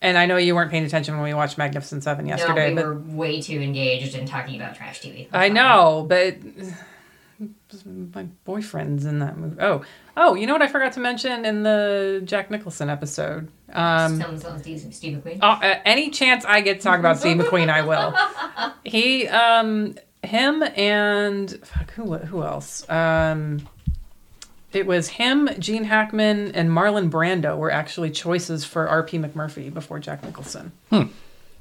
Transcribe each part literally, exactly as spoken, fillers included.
And I know you weren't paying attention when we watched Magnificent Seven yesterday. No, we but were way too engaged in talking about trash T V. That's I know, right. But my boyfriend's in that movie. Oh, oh, you know what I forgot to mention in the Jack Nicholson episode? Um, Someone's on Steve, Steve McQueen? Uh, uh, any chance I get to talk about Steve McQueen, I will. He, um, him and, fuck, who, who else? Um... It was him, Gene Hackman, and Marlon Brando were actually choices for R P McMurphy before Jack Nicholson. Hmm.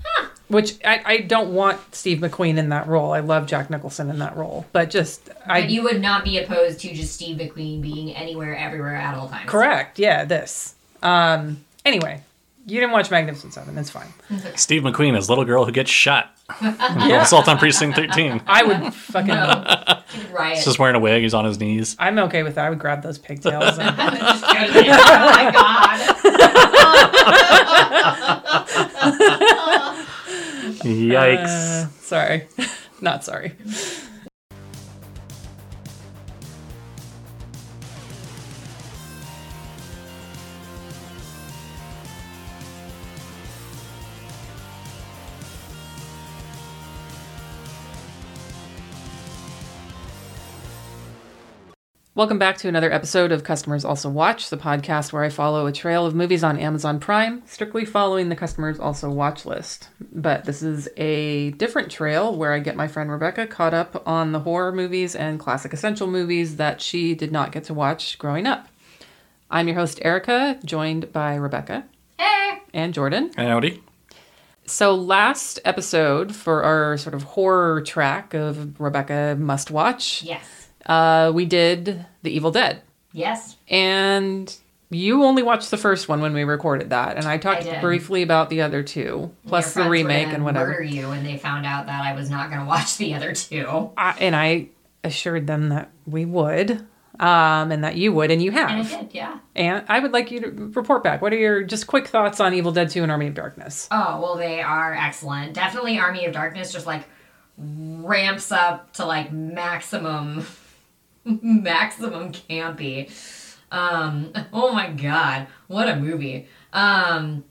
Huh. Which I, I don't want Steve McQueen in that role. I love Jack Nicholson in that role. But just... But I, you would not be opposed to just Steve McQueen being anywhere, everywhere, at all times. Correct. Yeah, this. Um, anyway, you didn't watch Magnificent Seven. It's fine. Steve McQueen is little girl who gets shot. Yeah. Assault on Precinct thirteen. I would fucking no. Riot. He's just wearing a wig. He's on his knees. I'm okay with that. I would grab those pigtails. And... I would just go there. Oh my god! Yikes! Uh, sorry, not sorry. Welcome back to another episode of Customers Also Watch, the podcast where I follow a trail of movies on Amazon Prime, strictly following the Customers Also Watch list. But this is a different trail where I get my friend Rebecca caught up on the horror movies and classic essential movies that she did not get to watch growing up. I'm your host, Erica, joined by Rebecca. Hey! And Jordan. Hey, howdy. So last episode for our sort of horror track of Rebecca Must Watch. Yes. Uh, we did The Evil Dead. Yes. And you only watched the first one when we recorded that. And I talked I briefly about the other two, plus the remake and whatever. Your friends were gonna murder you when they found out that I was not going to watch the other two. I, and I assured them that we would, um, and that you would, and you have. And I did, yeah. And I would like you to report back. What are your just quick thoughts on Evil Dead two and Army of Darkness? Oh, well, they are excellent. Definitely Army of Darkness just, like, ramps up to, like, maximum... maximum campy. Um, oh my god, what a movie. Um,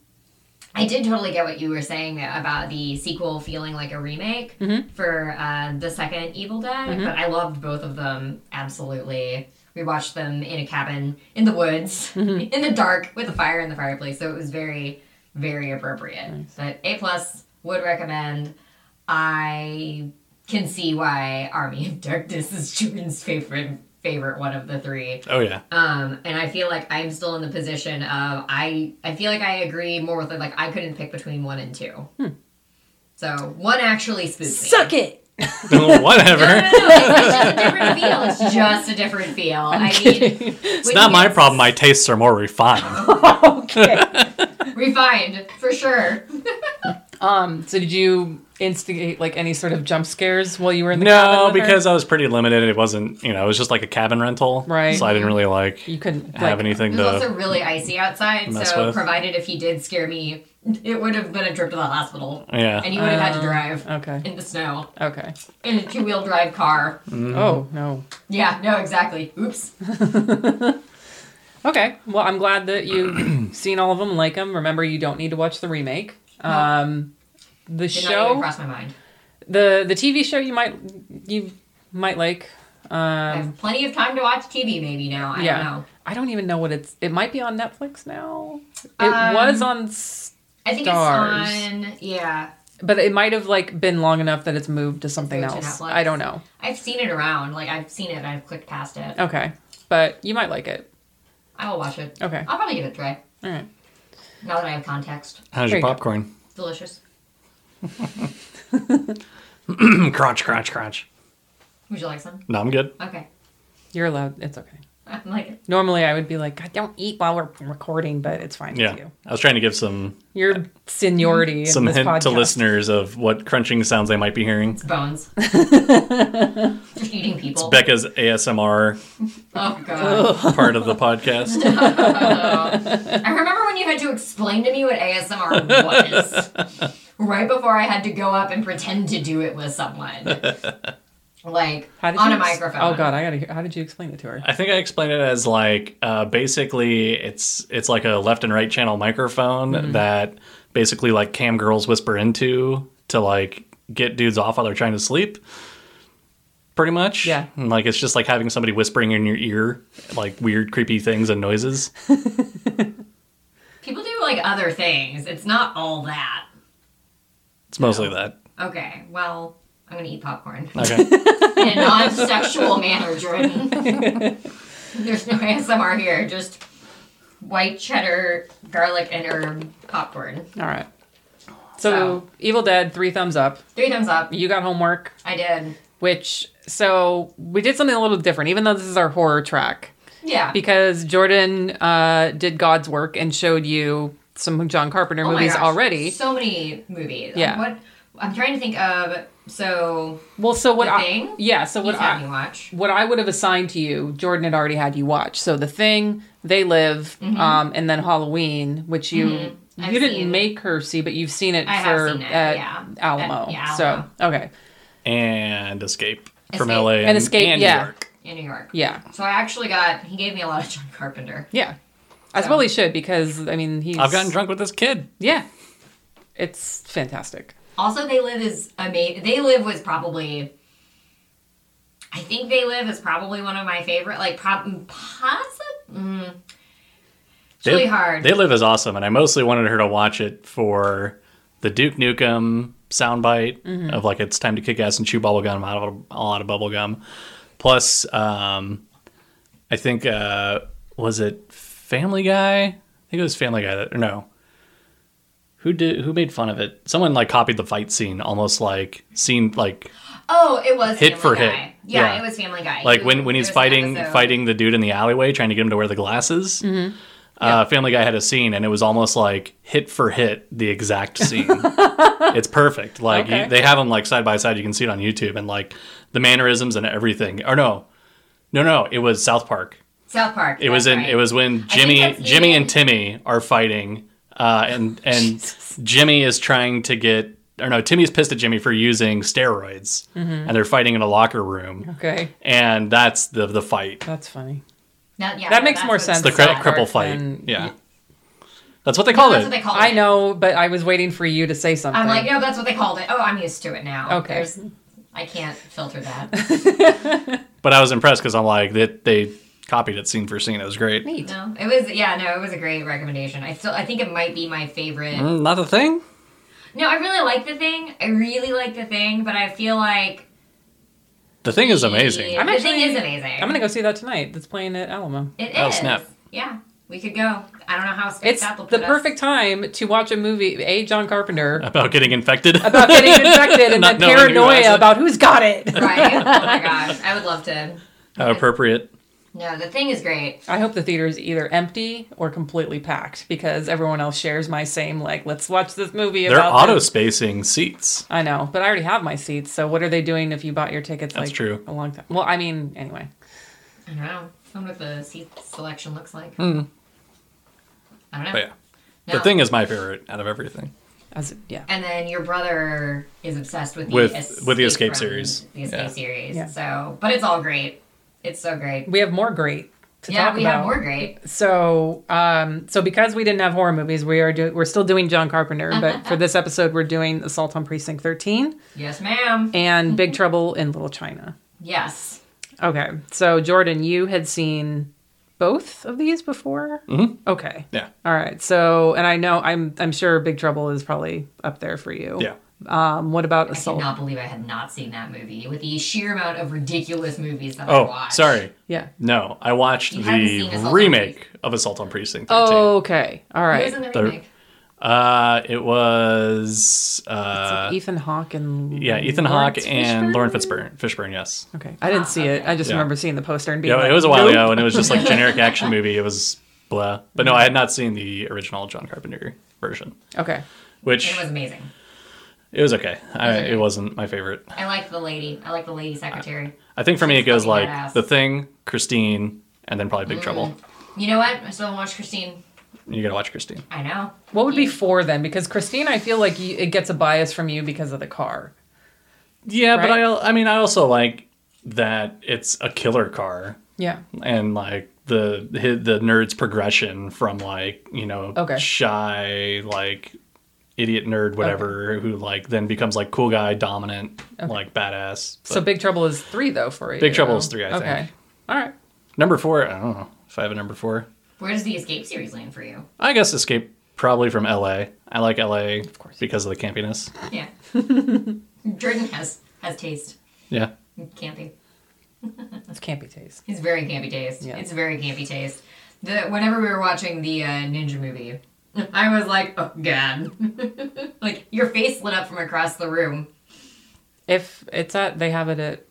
I did totally get what you were saying about the sequel feeling like a remake mm-hmm. for uh, the second Evil Dead, mm-hmm. but I loved both of them, absolutely. We watched them in a cabin, in the woods, mm-hmm. in the dark, with a fire in the fireplace, so it was very, very appropriate. Nice. But A-plus, would recommend. I... can see why Army of Darkness is Jordan's favorite favorite one of the three. Oh, yeah. Um, and I feel like I'm still in the position of, I I feel like I agree more with it. Like, I couldn't pick between one and two. Hmm. So, one actually spooked me. Suck it! Oh, whatever. No, no, no, it's just a different feel. It's just a different feel. I'm I kidding. mean... It's not my problem. My tastes are more refined. Okay. Refined, for sure. Um, so did you... instigate like any sort of jump scares while you were in the no, cabin? No, because her? I was pretty limited. It wasn't, you know, it was just like a cabin rental. Right. So I didn't really like you couldn't have like, anything to. It was to also really icy outside, so with. Provided if he did scare me, it would have been a trip to the hospital. Yeah. And you would have uh, had to drive okay. in the snow. Okay. In a two-wheel drive car. Mm. Oh, no. Yeah, no, exactly. Oops. Okay. Well, I'm glad that you've seen all of them, like them. Remember, you don't need to watch the remake. No. Um The Did show, not even cross my mind. The the T V show you might you might like. Um, I have plenty of time to watch T V maybe now. I yeah. don't know. I don't even know what it's. It might be on Netflix now. It um, was on Stars. I think it's on. Yeah. But it might have like been long enough that it's moved to something moved else. To I don't know. I've seen it around. Like I've seen it. And I've clicked past it. Okay, but you might like it. I will watch it. Okay. I'll probably give it a try. All right. Now that I have context. How's your popcorn? Go. Delicious. crunch, crunch, crunch. Would you like some? No, I'm good. Okay. You're allowed. It's okay. I like it. Normally, I would be like, God, don't eat while we're recording, but it's fine yeah. with you. I was trying to give some... Your uh, seniority in some this hint podcast. To listeners of what crunching sounds they might be hearing. It's bones. Just eating people. It's Becca's A S M R oh, God. Part of the podcast. No. I remember when you had to explain to me what A S M R was. Right before I had to go up and pretend to do it with someone. Like, on a microphone. Ex- oh, God, I gotta hear. How did you explain it to her? I think I explained it as, like, uh, basically, it's it's like a left and right channel microphone mm-hmm. that basically like cam girls whisper into to like get dudes off while they're trying to sleep. Pretty much. Yeah. And, like, it's just like having somebody whispering in your ear, like weird, creepy things and noises. People do like other things. It's not all that. It's mostly no. that. Okay. Well, I'm going to eat popcorn. Okay. In a non-sexual manner, Jordan. There's no A S M R here. Just white cheddar, garlic, and herb popcorn. All right. So, so, Evil Dead, three thumbs up. Three thumbs up. You got homework. I did. Which, so, we did something a little different, even though this is our horror track. Yeah. Because Jordan uh, did God's work and showed you some John Carpenter oh movies my gosh. already. So many movies. Yeah. Like, what, I'm trying to think of, so... Well, so what I... The Thing? Yeah, so what I... You watch. What I would have assigned to you, Jordan had already had you watch. So The Thing, They Live, mm-hmm. um, and then Halloween, which you... Mm-hmm. You I've didn't seen, make her see, but you've seen it I for seen it, at yeah. Alamo. At, yeah, Alamo. So, okay. And Escape, Escape. from L A and, and Escape and yeah. New York. In New York. Yeah. So I actually got, he gave me a lot of John Carpenter. Yeah. As so. well he should, because, I mean, he's... I've gotten drunk with this kid. Yeah. It's fantastic. Also, They Live is amazing. They Live was probably... I think They Live is probably one of my favorite, like, prob- possibly... Mm. They, really hard. They Live is awesome, and I mostly wanted her to watch it for the Duke Nukem soundbite mm-hmm. of like it's time to kick ass and chew bubblegum out of a lot of bubblegum. Plus, um, I think uh, was it Family Guy? I think it was Family Guy. That, or no, who did who made fun of it? Someone like copied the fight scene, almost like scene like. Oh, it was hit Family for Guy. hit. Yeah, yeah, it was Family Guy. Like he, when when he's fighting fighting the dude in the alleyway, trying to get him to wear the glasses. Mm-hmm. Uh, yep. Family Guy had a scene, and it was almost like hit for hit, the exact scene. It's perfect. Like okay. you, they have them like side by side. You can see it on YouTube, and like the mannerisms and everything. Or no, no, no. It was South Park. South Park. It was in. Right. It was when Jimmy, Jimmy and Timmy are fighting, uh, and and Jimmy is trying to get. Or no, Timmy's pissed at Jimmy for using steroids, mm-hmm. and they're fighting in a locker room. Okay. And that's the the fight. That's funny. No, yeah, that no, makes more sense. The credit cripple fight. Than... Yeah. That's what they called no, it. That's what they called I it. know, but I was waiting for you to say something. I'm like, no, that's what they called it. Oh, I'm used to it now. Okay. There's, I can't filter that. But I was impressed because I'm like, they, they copied it scene for scene. It was great. Neat. No, it was, yeah, no, it was a great recommendation. I still, I think it might be my favorite. Mm, not The Thing? No, I really like The Thing. I really like The Thing, but I feel like The Thing is amazing. I'm actually, the Thing is amazing. I'm going to go see that tonight. That's playing at Alamo. It is. Oh, snap. Yeah. We could go. I don't know how it's that will put us. It's the perfect time to watch a movie, a John Carpenter. About getting infected. About getting infected and then paranoia who about who's got it. Right. Oh, my gosh. I would love to. How appropriate. No, The Thing is great. I hope the theater is either empty or completely packed because everyone else shares my same, like, let's watch this movie. They're auto-spacing seats. I know, but I already have my seats, so what are they doing if you bought your tickets, That's like, true. a long time? Well, I mean, anyway. I don't know. I wonder what the seat selection looks like. Mm. I don't know. But yeah. No. The Thing is my favorite out of everything. As, yeah. And then your brother is obsessed with the with, Escape, with the Escape series. The Escape yeah. series, yeah. So, but it's all great. It's so great. We have more great to yeah, talk about. Yeah, we have more great. So, um, so because we didn't have horror movies, we are do- we're still doing John Carpenter, but for this episode, we're doing Assault on Precinct thirteen. Yes, ma'am. And Big Trouble in Little China. Yes. Okay. So, Jordan, you had seen both of these before? Mm-hmm. Okay. Yeah. All right. So, and I know I'm I'm sure Big Trouble is probably up there for you. Yeah. Um, what about Assault? I cannot believe I had not seen that movie with the sheer amount of ridiculous movies that oh, I watched. Oh, sorry. Yeah. No, I watched you the remake of Assault on Precinct thirteen. Oh, okay. All right. Who was in the remake? The, uh, it was... Uh, like Ethan Hawke and... Yeah, Ethan Hawke and Lauren Fishburne. Fishburne, yes. Okay. I didn't ah, see okay. it. I just yeah. remember seeing the poster and being yeah, like... Yeah, it was a while nope. ago and it was just like generic action movie. It was blah. But no, I had not seen the original John Carpenter version. Okay. Which... It was amazing. It was okay. I, it wasn't my favorite. I like the lady. I like the lady secretary. I, I think for She's me it goes like badass. The Thing, Christine, and then probably Big mm. Trouble. You know what? I still haven't watched Christine. You gotta watch Christine. I know. What would you... be four then? Because Christine, I feel like you, it gets a bias from you because of the car. Yeah, right? But I, I mean, I also like that it's a killer car. Yeah. And like the the nerd's progression from like, you know, okay. shy, like... idiot nerd, whatever, okay. who like then becomes like cool guy, dominant, okay. like badass. But so Big Trouble is three though for you. Big Trouble is three, I okay. think. Okay, all right. Number four, I don't know if I have a number four. Where does the Escape series land for you? I guess Escape probably from L A. I like L A of course. Because of the campiness. Yeah. Jordan has has taste. Yeah. Campy. It's campy taste. It's very campy taste. Yeah. It's very campy taste. The whenever we were watching the uh, ninja movie, I was like, oh god, like your face lit up from across the room. If it's at, they have it at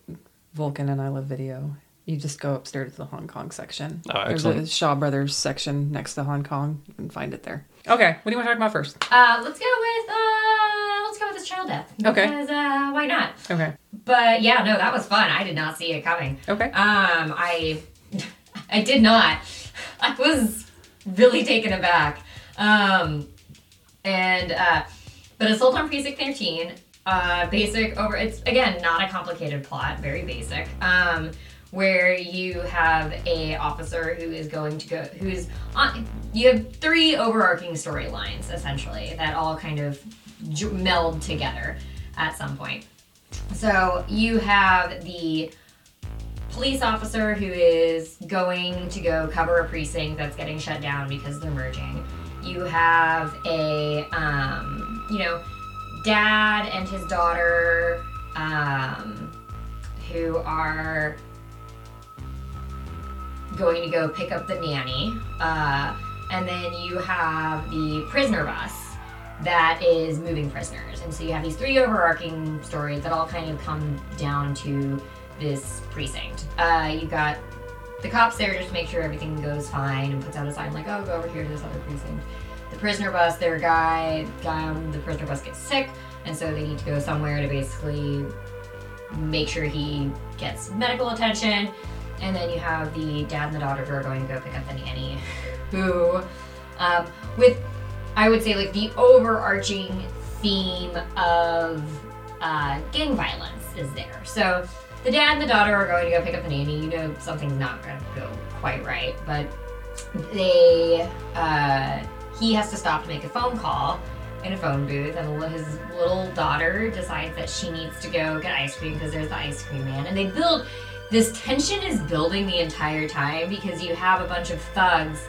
Vulcan and I Love Video. You just go upstairs to the Hong Kong section. Oh, excellent. There's a Shaw Brothers section next to Hong Kong. You can find it there. Okay, what do you want to talk about first? Uh, let's go with uh, let's go with this child death. Okay. Because uh, why not? Okay. But yeah, no, that was fun. I did not see it coming. Okay. Um, I, I did not. I was really taken aback. Um, and uh, but Assault on Precinct thirteen, uh, basic over. It's again not a complicated plot. Very basic. Um. Where you have a officer who is going to go, who's on, you have three overarching storylines, essentially, that all kind of j- meld together at some point. So you have the police officer who is going to go cover a precinct that's getting shut down because they're merging. You have a, um, you know, dad and his daughter, um, who are going to go pick up the nanny, uh, and then you have the prisoner bus that is moving prisoners. And so you have these three overarching stories that all kind of come down to this precinct. Uh, you got the cops there just to make sure everything goes fine and puts out a sign like, oh, go over here to this other precinct. The prisoner bus, their guy, guy on the prisoner bus gets sick, and so they need to go somewhere to basically make sure he gets medical attention. And then you have the dad and the daughter who are going to go pick up the nanny, who, um, with, I would say, like, the overarching theme of uh, gang violence is there. So the dad and the daughter are going to go pick up the nanny. You know something's not going to go quite right, but they, uh, he has to stop to make a phone call in a phone booth, and his little daughter decides that she needs to go get ice cream because there's the ice cream man, and they build... This tension is building the entire time because you have a bunch of thugs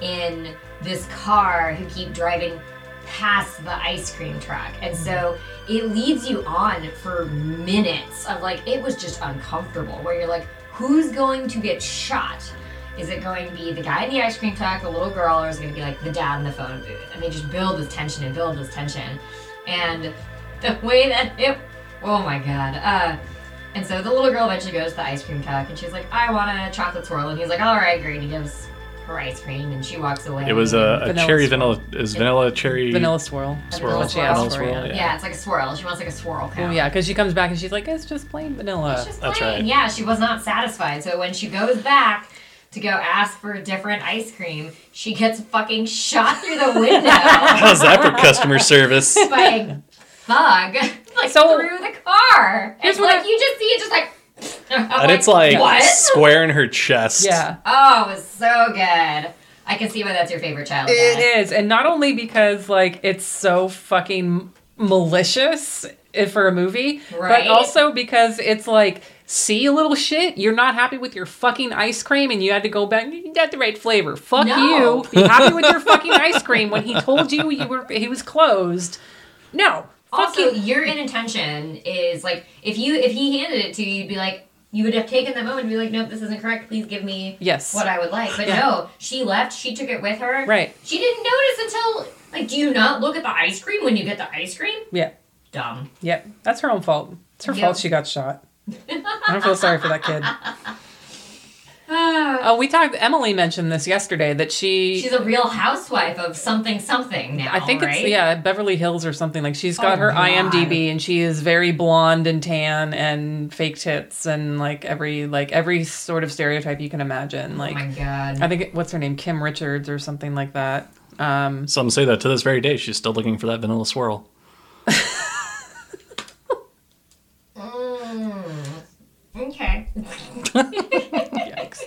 in this car who keep driving past the ice cream truck. And so it leads you on for minutes of like, it was just uncomfortable where you're like, who's going to get shot? Is it going to be the guy in the ice cream truck, the little girl, or is it going to be like the dad in the phone booth? And they just build this tension and build this tension. And the way that it, oh my God. Uh, And so the little girl eventually goes to the ice cream truck, and she's like, I want a chocolate swirl. And he's like, all right, great. And he gives her ice cream, and she walks away. It was a, a cherry swirl. vanilla, is vanilla cherry. Vanilla swirl. Swirl. Vanilla swirl. Vanilla swirl. Yeah. yeah, it's like a swirl. She wants like a swirl cone. Yeah, because she comes back, and she's like, it's just plain vanilla. It's just plain. That's right. Yeah, she was not satisfied. So when she goes back to go ask for a different ice cream, she gets fucking shot through the window. How's that for customer service? By a thug. Like so, through the car. It's like I, you just see it just like I'm and like, it's like what? Square in her chest. Yeah. Oh, it was so good. I can see why that's your favorite child. It dad. Is. And not only because like it's so fucking malicious for a movie, right? But also because it's like, see, little shit, you're not happy with your fucking ice cream and you had to go back, you got the right flavor. Fuck no. You. Be happy with your fucking ice cream when he told you you were he was closed. No. Also, you. Your intention is, like, if you if he handed it to you, you'd be like, you would have taken that moment and be like, nope, this isn't correct. Please give me yes. what I would like. But yeah. no, she left. She took it with her. Right. She didn't notice until, like, do you not look at the ice cream when you get the ice cream? Yeah. Dumb. Yep. Yeah. That's her own fault. It's her yep. fault she got shot. I don't feel sorry for that kid. Oh, uh, we talked. Emily mentioned this yesterday that she she's a real housewife of something something now. I think right? it's yeah, Beverly Hills or something. Like she's got oh, her God. I M D B, and she is very blonde and tan and fake tits and like every like every sort of stereotype you can imagine. Like, oh my God, I think it, what's her name, Kim Richards or something like that. Um, Some say that to this very day, she's still looking for that vanilla swirl. mm, okay. Yikes.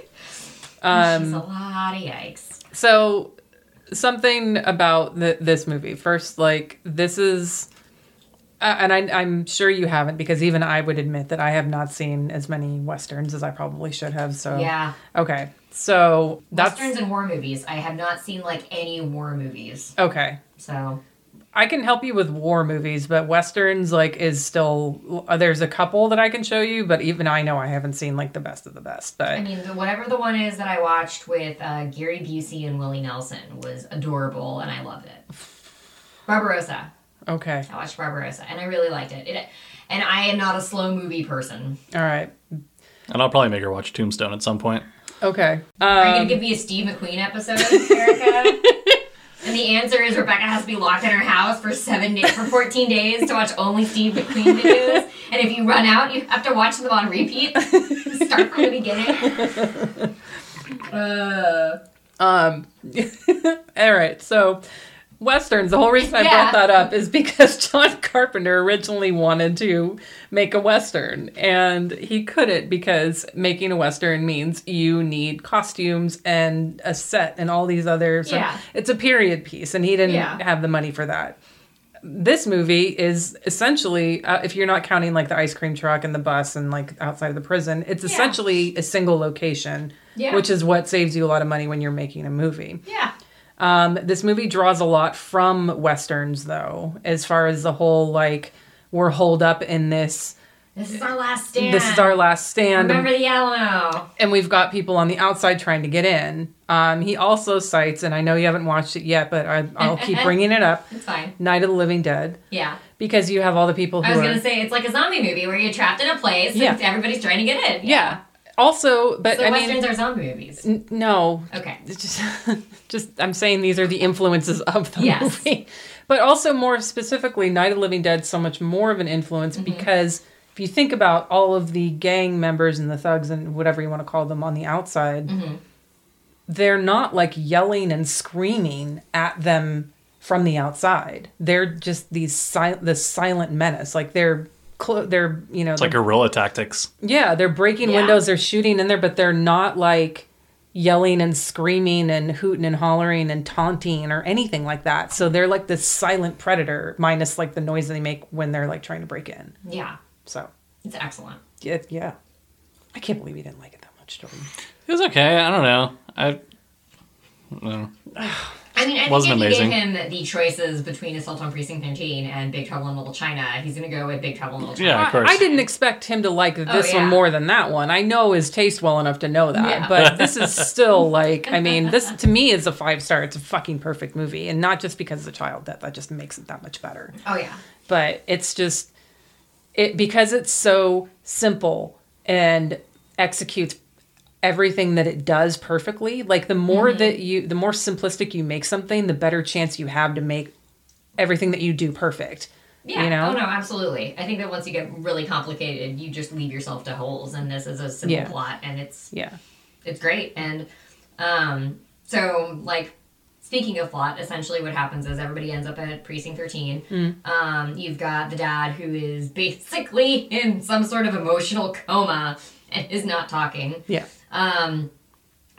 Um, She's a lot of yikes. So something about the, this movie. First, like, this is... Uh, and I, I'm sure you haven't, because even I would admit that I have not seen as many Westerns as I probably should have, so... Yeah. Okay, so... That's... Westerns and war movies. I have not seen, like, any war movies. Okay. So... I can help you with war movies, but Westerns, like, is still... There's a couple that I can show you, but even I know I haven't seen, like, the best of the best, but... I mean, whatever the one is that I watched with uh, Gary Busey and Willie Nelson was adorable, and I loved it. Barbarossa. Okay. I watched Barbarossa, and I really liked it. it. And I am not a slow movie person. All right. And I'll probably make her watch Tombstone at some point. Okay. Um, Are you going to give me a Steve McQueen episode, Erica? And the answer is Rebecca has to be locked in her house for seven days, for fourteen days to watch only Steve McQueen videos. And if you run out, you have to watch them on repeat. Start from the beginning. Uh. Um. All right. So, Westerns. The whole reason I yeah. brought that up is because John Carpenter originally wanted to make a Western, and he couldn't because making a Western means you need costumes and a set and all these other. So yeah. It's a period piece, and he didn't yeah. have the money for that. This movie is essentially, uh, if you're not counting like the ice cream truck and the bus and like outside of the prison, it's yeah. essentially a single location, yeah. which is what saves you a lot of money when you're making a movie. Yeah. Um, this movie draws a lot from Westerns, though, as far as the whole, like, we're holed up in this. This is our last stand. This is our last stand. Remember the Alamo. And we've got people on the outside trying to get in. Um, he also cites, and I know you haven't watched it yet, but I, I'll keep bringing it up. It's fine. Night of the Living Dead. Yeah. Because you have all the people who I was going to say, it's like a zombie movie where you're trapped in a place yeah. and everybody's trying to get in. Yeah. yeah. Also, but so I Westerns mean... Westerns are zombie movies. N- no. Okay. Just, just, I'm saying these are the influences of the yes. movie. But also, more specifically, Night of the Living Dead is so much more of an influence mm-hmm. because if you think about all of the gang members and the thugs and whatever you want to call them on the outside, mm-hmm. they're not, like, yelling and screaming at them from the outside. They're just these sil- this silent menace. Like, they're... Clo- they're, you know... It's like guerrilla tactics. Yeah, they're breaking yeah. windows, they're shooting in there, but they're not, like, yelling and screaming and hooting and hollering and taunting or anything like that. So they're, like, this silent predator, minus, like, the noise that they make when they're, like, trying to break in. Yeah. So. It's excellent. Yeah. yeah. I can't believe you didn't like it that much, Jordan. It was okay. I don't know. I, I don't know. I mean, I Wasn't think if amazing. you gave him the choices between Assault on Precinct thirteen and Big Trouble in Little China, he's going to go with Big Trouble in Little China. Yeah, of course. I, I didn't expect him to like this oh, yeah. one more than that one. I know his taste well enough to know that, yeah. but this is still like, I mean, this to me is a five star. It's a fucking perfect movie, and not just because of the child death. That just makes it that much better. Oh, yeah. But it's just, it because it's so simple and executes everything that it does perfectly. Like the more mm-hmm. that you, the more simplistic you make something, the better chance you have to make everything that you do perfect. Yeah. You know? Oh no, absolutely. I think that once you get really complicated, you just leave yourself to holes. And this is a simple yeah. plot, and it's yeah, it's great. And um, so like speaking of plot, essentially what happens is everybody ends up at Precinct thirteen. Mm. Um, you've got the dad who is basically in some sort of emotional coma and is not talking. Yeah. Um,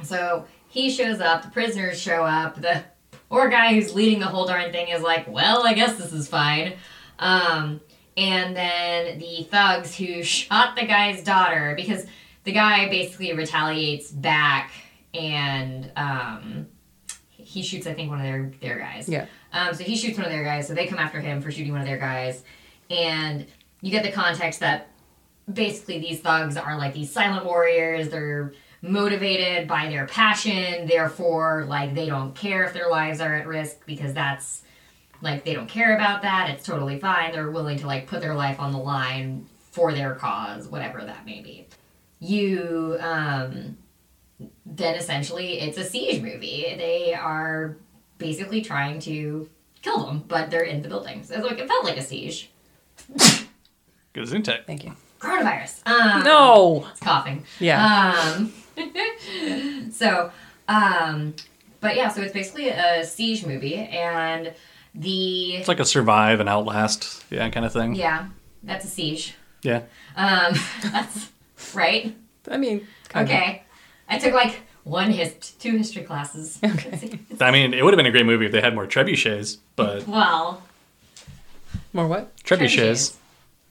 so he shows up, the prisoners show up, the poor guy who's leading the whole darn thing is like, well, I guess this is fine. Um, and then the thugs who shot the guy's daughter, because the guy basically retaliates back and, um, he shoots, I think, one of their, their guys. Yeah. Um, so he shoots one of their guys, so they come after him for shooting one of their guys. And you get the context that basically these thugs are like these silent warriors, they're motivated by their passion, therefore like they don't care if their lives are at risk because that's like they don't care about that, it's totally fine, they're willing to like put their life on the line for their cause, whatever that may be. You um then essentially it's a siege movie. They are basically trying to kill them, but they're in the buildings. So it's like it felt like a siege. Good Zintech. Thank you. Coronavirus. Um, no. It's coughing. Yeah. Um, so, um, but yeah, so it's basically a siege movie, and the... It's like a survive and outlast, yeah, kind of thing. Yeah. That's a siege. Yeah. Um, that's right. I mean, kind okay. of. I took like one hist- two history classes. Okay. I mean, it would have been a great movie if they had more trebuchets, but... Well... More what? Trebuchets.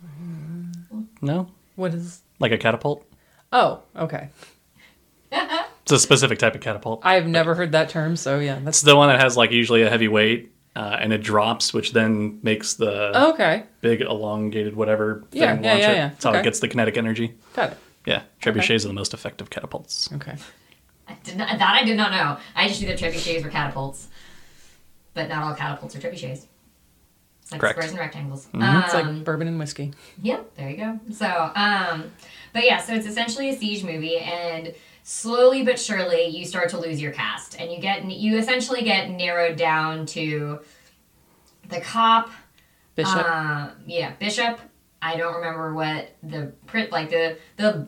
trebuchets. No? What is... Like a catapult? Oh, okay. It's a specific type of catapult. I've never heard that term, so yeah. That's... It's the one that has, like, usually a heavy weight, uh, and it drops, which then makes the oh, okay. big, elongated, whatever thing yeah, yeah, launch yeah, it. Yeah. That's okay. how it gets the kinetic energy. Got it. Yeah, trebuchets okay. are the most effective catapults. Okay. I did not, that I did not know. I just knew that trebuchets were catapults. But not all catapults are trebuchets. It's like Correct. squares and rectangles. Mm-hmm. Um, it's like bourbon and whiskey. Yeah, there you go. So, um, but yeah, so it's essentially a siege movie, and slowly but surely you start to lose your cast, and you get you essentially get narrowed down to the cop, Bishop. Uh, yeah, Bishop. I don't remember what the like the the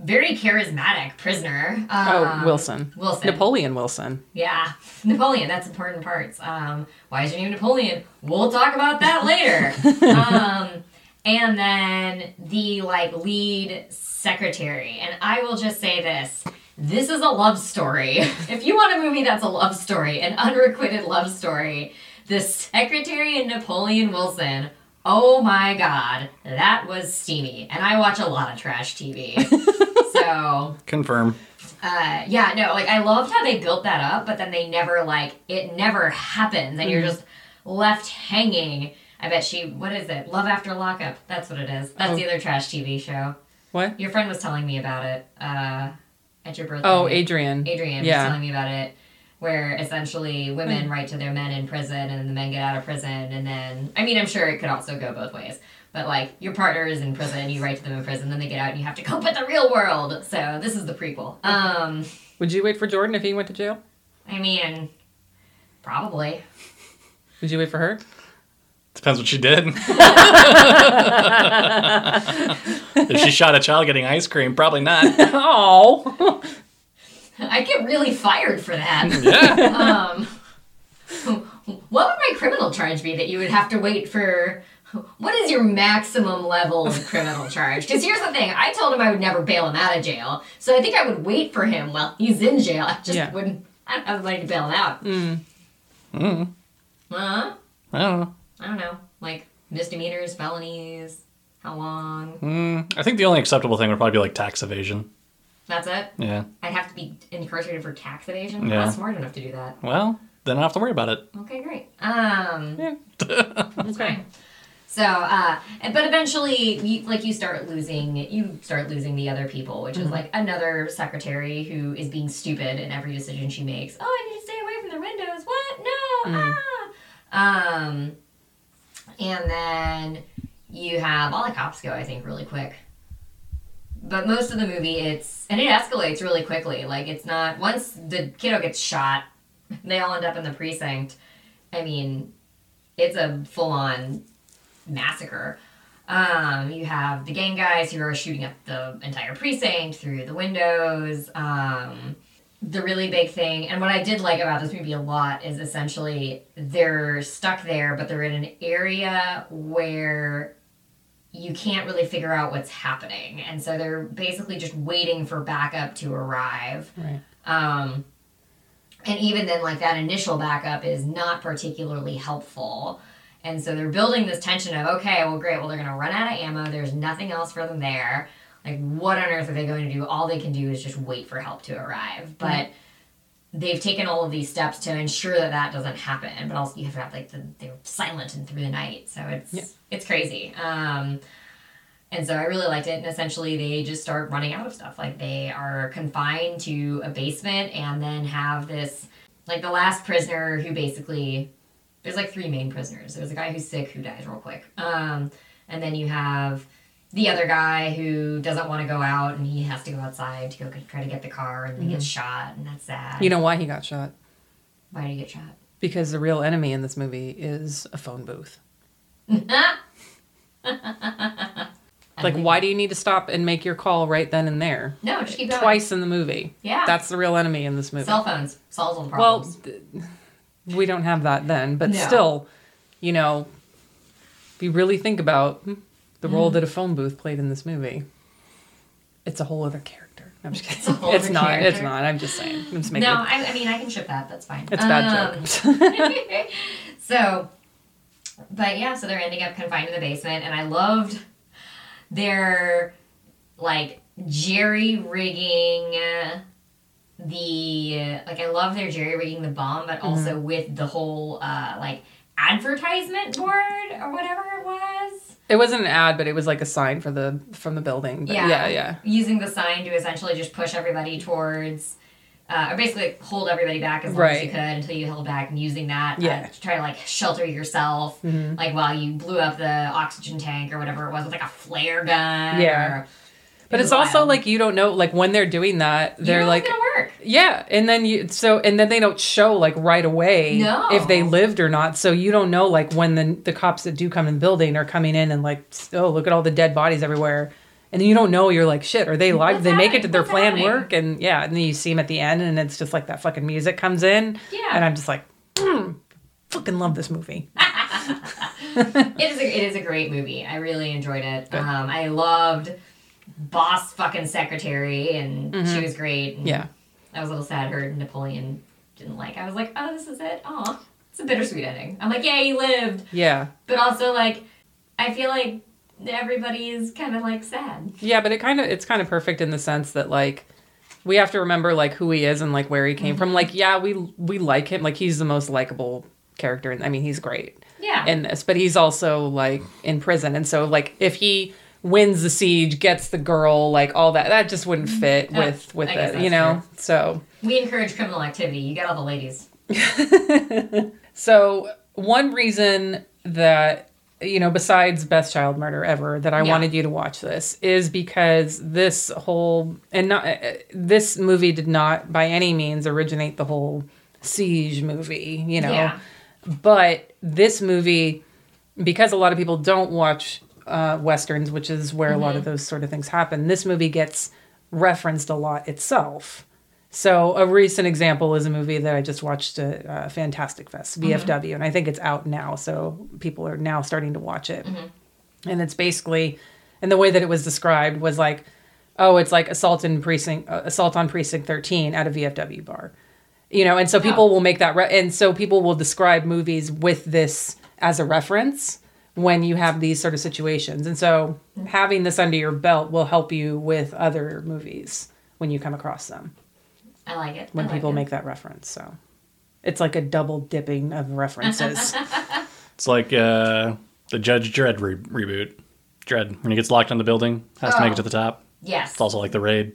very charismatic prisoner. Um, oh, Wilson. Wilson. Napoleon Wilson. Yeah, Napoleon. That's important parts. Um, why is your name Napoleon? We'll talk about that later. um, and then the like lead secretary. And I will just say this: this is a love story. If you want a movie that's a love story, an unrequited love story, the secretary and Napoleon Wilson. Oh my God, that was steamy. And I watch a lot of trash T V. So. Confirm. Uh, yeah, no, like I loved how they built that up, but then they never, like, it never happens. And you're just left hanging. I bet she, what is it? Love After Lockup. That's what it is. That's oh. the other trash T V show. What? Your friend was telling me about it uh, at your birthday. Oh, Adrian. Adrian yeah. was telling me about it. Where essentially women write to their men in prison, and the men get out of prison, and then... I mean, I'm sure it could also go both ways. But, like, your partner is in prison, you write to them in prison, then they get out, and you have to cope with the real world. So, this is the prequel. Um, Would you wait for Jordan if he went to jail? I mean, probably. Would you wait for her? Depends what she did. If she shot a child getting ice cream, probably not. Oh. I get really fired for that. Yeah. um, what would my criminal charge be that you would have to wait for? What is your maximum level of criminal charge? Because here's the thing. I told him I would never bail him out of jail. So I think I would wait for him while he's in jail. I just yeah. wouldn't. I don't have money to bail him out. Mm. Mm. Huh? I don't know. I don't know. Like misdemeanors, felonies, how long? Mm. I think the only acceptable thing would probably be like tax evasion. That's it? Yeah. I'd have to be incarcerated for tax evasion? Yeah. I'm not smart enough to do that. Well, then I don't have to worry about it. Okay, great. Um, yeah. That's fine. So, uh, but eventually, you, like, you start losing, you start losing the other people, which mm-hmm. is, like, another secretary who is being stupid in every decision she makes. Oh, I need to stay away from the windows. What? No! Mm. Ah! Um, and then you have all the cops go, I think, really quick. But most of the movie, it's... And it escalates really quickly. Like, it's not... Once the kiddo gets shot, they all end up in the precinct. I mean, it's a full-on massacre. Um, you have the gang guys who are shooting up the entire precinct through the windows. Um, the really big thing... And what I did like about this movie a lot is essentially they're stuck there, but they're in an area where... you can't really figure out what's happening. And so they're basically just waiting for backup to arrive. Right. Um, and even then, like, that initial backup is not particularly helpful. And so they're building this tension of, okay, well, great, well, they're going to run out of ammo. There's nothing else for them there. Like, what on earth are they going to do? All they can do is just wait for help to arrive. But... Mm-hmm. They've taken all of these steps to ensure that that doesn't happen, but also you have to have, like, the, they're silent and through the night, so it's yeah. it's crazy. Um, and so I really liked it, and essentially they just start running out of stuff. Like, they are confined to a basement and then have this, like, the last prisoner who basically, there's, like, three main prisoners. There's a guy who's sick who dies real quick. Um, and then you have... the other guy who doesn't want to go out and he has to go outside to go try to get the car and he mm. gets shot and that's sad. You know why he got shot? Why did he get shot? Because the real enemy in this movie is a phone booth. Like, why do you need to stop and make your call right then and there? No, just keep going. Twice in the movie. Yeah. That's the real enemy in this movie. Cell phones. Solves all the problems. Well, we don't have that then, but no. Still, you know, if you really think about... the role that a phone booth played in this movie. It's a whole other character. I'm just kidding. It's, it's not. Character. It's not. I'm just saying. I'm just making no, it. I, I mean, I can ship that. That's fine. It's um, bad joke. So, but yeah, so they're ending up confined in the basement, and I loved their, like, jerry-rigging the, like, I love their jerry-rigging the bomb, but also mm-hmm. with the whole, uh, like, advertisement board or whatever it was. It wasn't an ad, but it was like a sign for the from the building. But yeah. yeah, yeah. Using the sign to essentially just push everybody towards, uh, or basically hold everybody back as long right. as you could until you held back, and using that yeah. uh, to try to like shelter yourself, mm-hmm. like while you blew up the oxygen tank or whatever it was with like a flare gun. Yeah. Or, but it it's wild. Also like you don't know like when they're doing that they're you know like it's gonna work. Yeah, and then you so and then they don't show like right away no. if they lived or not, so you don't know like when the the cops that do come in the building are coming in and like, oh, look at all the dead bodies everywhere, and then you don't know, you're like, shit, are they alive? Did they make it? Did their What's plan happening? Work? And yeah, and then you see them at the end and it's just like that fucking music comes in yeah. and I'm just like mm, fucking love this movie. it is a, it is a great movie. I really enjoyed it. Good. um I loved boss fucking secretary, and mm-hmm. she was great. And yeah. I was a little sad her Napoleon didn't like. I was like, oh, this is it. Aw. It's a bittersweet ending. I'm like, yeah, he lived. Yeah. But also, like, I feel like everybody is kind of, like, sad. Yeah, but it kind of, it's kind of perfect in the sense that, like, we have to remember, like, who he is and, like, where he came mm-hmm. from. Like, yeah, we we like him. Like, he's the most likable character. And I mean, he's great. Yeah. In this. But he's also, like, in prison. And so, like, if he wins the siege, gets the girl, like all that. That just wouldn't fit with oh, with it, you know. True. So we encourage criminal activity. You got all the ladies. So one reason that you know, besides best child murder ever, that I yeah. wanted you to watch this is because this whole and not uh, this movie did not by any means originate the whole siege movie, you know. Yeah. But this movie, because a lot of people don't watch. Uh, Westerns, which is where mm-hmm. a lot of those sort of things happen. This movie gets referenced a lot itself. So a recent example is a movie that I just watched, uh, uh, Fantastic Fest, V F W, mm-hmm. and I think it's out now, so people are now starting to watch it. Mm-hmm. And it's basically, and the way that it was described was like, oh, it's like Assault in Precinct, uh, Assault on Precinct thirteen at a V F W bar. You know, and so people oh. will make that, re- and so people will describe movies with this as a reference when you have these sort of situations. And so having this under your belt will help you with other movies when you come across them. I like it. When I like people it. Make that reference. So it's like a double dipping of references. It's like uh, the Judge Dredd re- reboot. Dredd, when he gets locked on the building, has oh. to make it to the top. Yes. It's also like The Raid.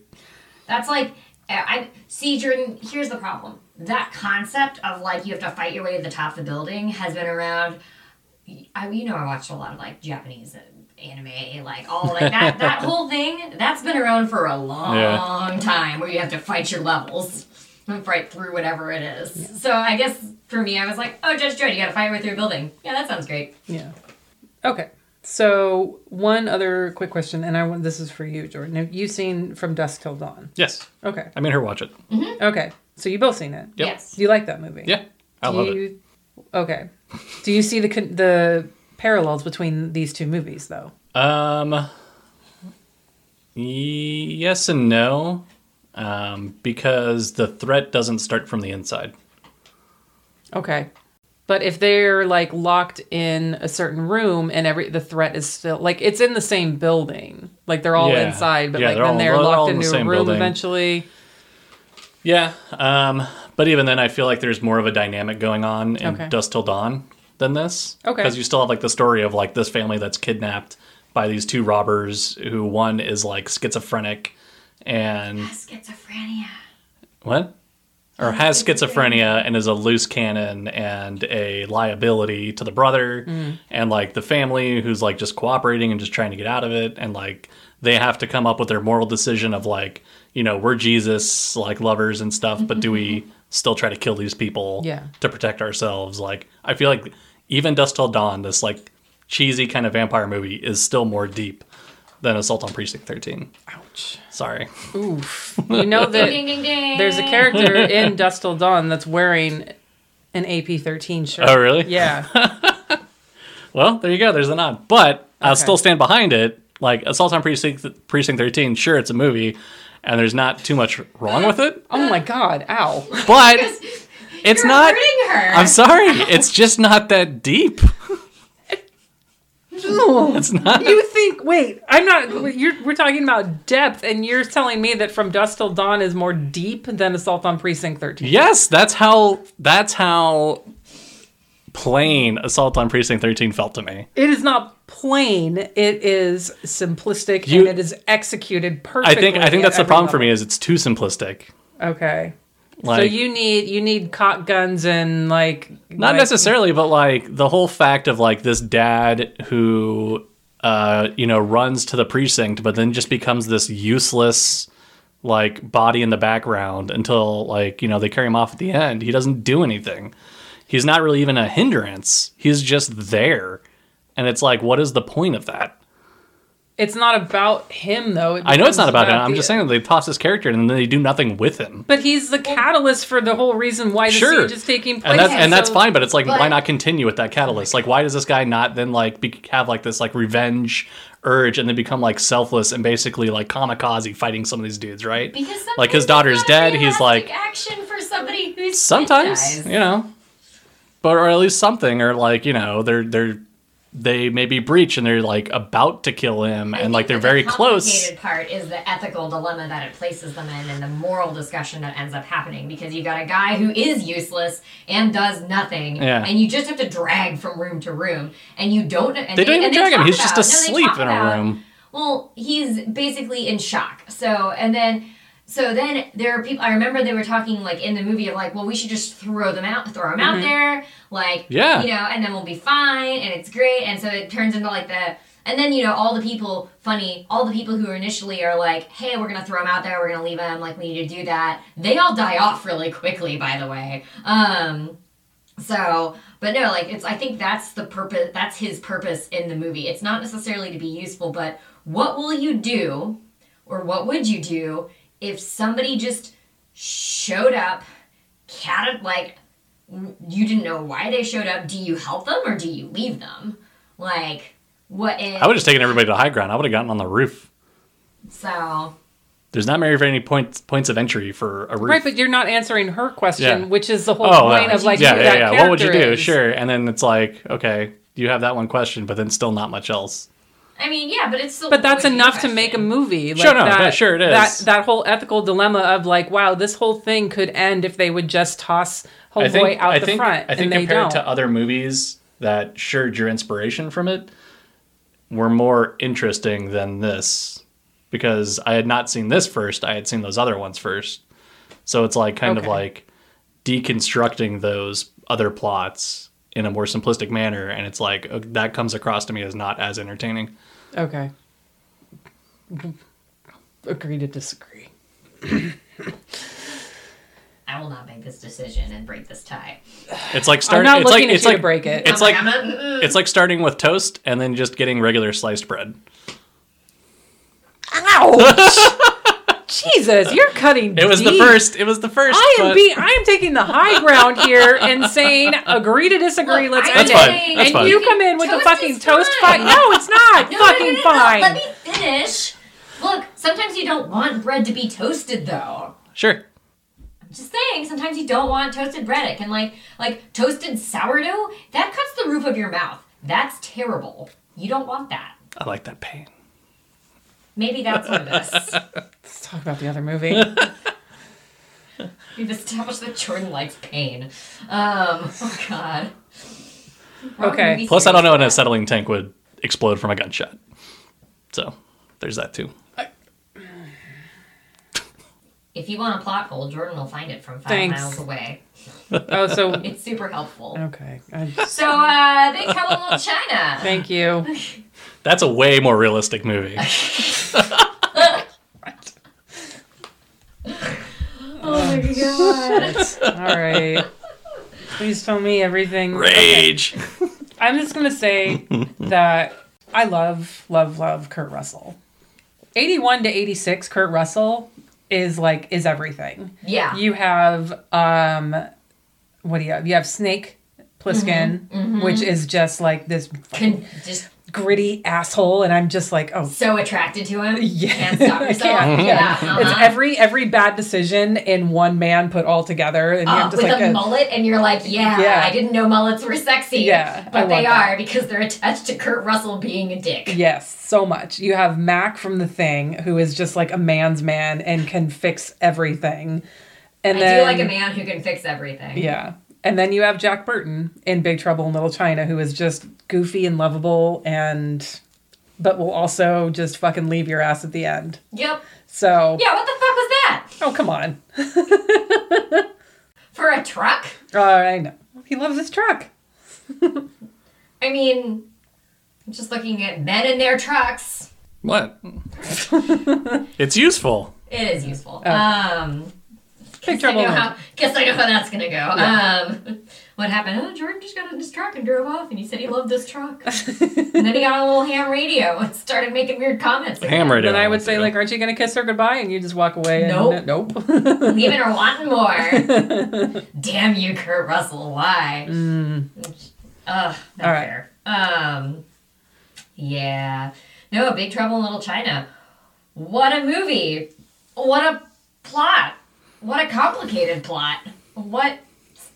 That's like, I see, Jordan, here's the problem. That concept of like you have to fight your way to the top of the building has been around... I, you know, I watched a lot of, like, Japanese anime, like, all, like, that that whole thing, that's been around for a long yeah. time, where you have to fight your levels and fight through whatever it is. Yeah. So I guess, for me, I was like, oh, Judge Dredd, you gotta fight your way through a building. Yeah, that sounds great. Yeah. Okay. So, one other quick question, and I want, this is for you, Jordan. Have you seen From Dusk Till Dawn? Yes. Okay. I made her watch it. Mm-hmm. Okay. So you both seen it? Yep. Yes. Do you like that movie? Yeah. I Do love you, it. Okay. Do you see the the parallels between these two movies, though? Um, yes and no, um, because the threat doesn't start from the inside. Okay, but if they're like locked in a certain room and every the threat is still like it's in the same building, like they're all yeah. inside, but yeah, like they're then all, they're, they're locked into a room building. Eventually. Yeah, um, but even then, I feel like there's more of a dynamic going on in okay. Dusk Till Dawn than this. Okay. Because you still have, like, the story of, like, this family that's kidnapped by these two robbers who one is, like, schizophrenic and... Has schizophrenia. What? Or has schizophrenia and is a loose cannon and a liability to the brother. Mm. And, like, the family who's, like, just cooperating and just trying to get out of it. And, like, they have to come up with their moral decision of, like... You know, we're Jesus, like, lovers and stuff, but do we still try to kill these people yeah. to protect ourselves? Like, I feel like even Dusk Till Dawn, this, like, cheesy kind of vampire movie is still more deep than Assault on Precinct thirteen. Ouch. Sorry. Oof. You know that ding, ding, ding. There's a character in Dusk Till Dawn that's wearing an A P thirteen shirt. Oh, really? Yeah. Well, there you go. There's a nod. But okay. I'll still stand behind it. Like, Assault on Precinct, Precinct thirteen, sure, it's a movie, and there's not too much wrong with it. Oh my god, ow. But it's not... Her. I'm sorry, ow. It's just not that deep. No. It's not. You think, wait, I'm not, you're, we're talking about depth, and you're telling me that From Dusk Till Dawn is more deep than Assault on Precinct thirteen. Yes, that's how, that's how... plain Assault on Precinct thirteen felt to me. It is not plain. It is simplistic, you, and it is executed perfectly. I think I think that's the problem level. For me is it's too simplistic. Okay. Like, so you need you need cock guns and like not like, necessarily, but like the whole fact of like this dad who uh you know runs to the precinct, but then just becomes this useless like body in the background until like you know they carry him off at the end. He doesn't do anything. He's not really even a hindrance. He's just there. And it's like, what is the point of that? It's not about him, though. I know it's not about, about him. I'm the... just saying that they toss his character and then they do nothing with him. But he's the catalyst for the whole reason why the sure. siege is taking place. And that's, and so... that's fine, but it's like, but... why not continue with that catalyst? Like, why does this guy not then like be, have like this like revenge urge and then become like selfless and basically like kamikaze fighting some of these dudes, right? Because like his daughter's dead. He's like action for somebody who's sometimes, you know. But or at least something, or like you know, they're they're they maybe breach and they're like about to kill him, I and like they're the very close. The complicated part is the ethical dilemma that it places them in, and the moral discussion that ends up happening because you've got a guy who is useless and does nothing, yeah. and you just have to drag from room to room, and you don't. And they, they don't even and drag him; he's about, just asleep no, in about, a room. Well, he's basically in shock. So and then. So then there are people, I remember they were talking like in the movie of like, well, we should just throw them out, throw them mm-hmm. out there. Like, yeah. you know, and then we'll be fine and it's great. And so it turns into like the, and then, you know, all the people, funny, all the people who initially are like, hey, we're going to throw them out there. We're going to leave them. Like, we need to do that. They all die off really quickly, by the way. Um, so, but no, like it's, I think that's the purpose. That's his purpose in the movie. It's not necessarily to be useful, but what will you do or what would you do if somebody just showed up, cat like, you didn't know why they showed up, do you help them or do you leave them? Like, what if... I would have just taken everybody to high ground. I would have gotten on the roof. So... There's not very any points points of entry for a roof. Right, but you're not answering her question, yeah. which is the whole oh, point yeah. of, like, yeah, who yeah, that yeah. character what would you do? Is. Sure. And then it's like, okay, you have that one question, but then still not much else. I mean, yeah, but it's still... But that's enough question. To make a movie. Like sure, no, that, yeah, sure it is. That, that whole ethical dilemma of, like, wow, this whole thing could end if they would just toss Homeboy out I the think, front, I think and compared to other movies that sure drew inspiration from it, were more interesting than this. Because I had not seen this first, I had seen those other ones first. So it's, like, kind okay. of, like, deconstructing those other plots in a more simplistic manner, and it's like uh, that comes across to me as not as entertaining. Okay. Agree to disagree. I will not make this decision and break this tie. It's like starting. I'm not it's looking like, at it's you like, to break it. It's I'm like, like a, uh, it's like starting with toast and then just getting regular sliced bread. Ouch! Jesus, you're cutting deep. It was deep. the first. It was the first. I am but... being, I am taking the high ground here and saying agree to disagree. Look, let's I end that's it. Fine. That's and fine. You come in with toast the fucking toast pie. No, it's not no, fucking no, no, no, fine. No, let me finish. Look, sometimes you don't want bread to be toasted, though. Sure. I'm just saying. Sometimes you don't want toasted bread. It can like like toasted sourdough. That cuts the roof of your mouth. That's terrible. You don't want that. I like that pain. Maybe that's what it is. Let's talk about the other movie. We've established that Jordan likes pain. Um, oh, God. Wrong okay. Plus, I don't know when a settling tank would explode from a gunshot. So, there's that, too. I... If you want a plot hole, Jordan will find it from five Thanks. miles away. Oh, so... It's super helpful. Okay. Just... So, uh, Big Trouble in Little China. Thank you. That's a way more realistic movie. Oh my god. All right. Please tell me everything. Rage. Okay. I'm just going to say that I love, love, love Kurt Russell. eighty-one to eighty-six, Kurt Russell is like, is everything. Yeah. You have, um, what do you have? You have Snake Plissken, mm-hmm. Mm-hmm. which is just like this. Can, just gritty asshole, and I'm just like, oh, so attracted to him. Yeah, can't stop yourself. Can't, yeah, yeah. Uh-huh. It's every every bad decision in one man put all together, and uh, I'm just with like a, a mullet, and you're like, yeah, yeah, I didn't know mullets were sexy. Yeah, but I they are that. Because they're attached to Kurt Russell being a dick. Yes, so much. You have Mac from The Thing, who is just like a man's man and can fix everything. And I then, do like a man who can fix everything. Yeah. And then you have Jack Burton in Big Trouble in Little China, who is just goofy and lovable, and but will also just fucking leave your ass at the end. Yep. So. Yeah, what the fuck was that? Oh, come on. For a truck? Oh, I know. He loves his truck. I mean, I'm just looking at men in their trucks. What? It's useful. It is useful. Oh. Um... Guess I, know how, guess I know how that's going to go. Yeah. Um, what happened? Oh, Jordan just got in his truck and drove off, and he said he loved this truck. And then he got a little ham radio and started making weird comments. Ham radio. Then I would say, like, aren't you going to kiss her goodbye? And you just walk away. Nope. And, nope. Leaving her wanting more. Damn you, Kurt Russell. Why? Mm. Ugh, not all fair. Right. Um, yeah. No, Big Trouble in Little China. What a movie. What a plot. What a complicated plot. What,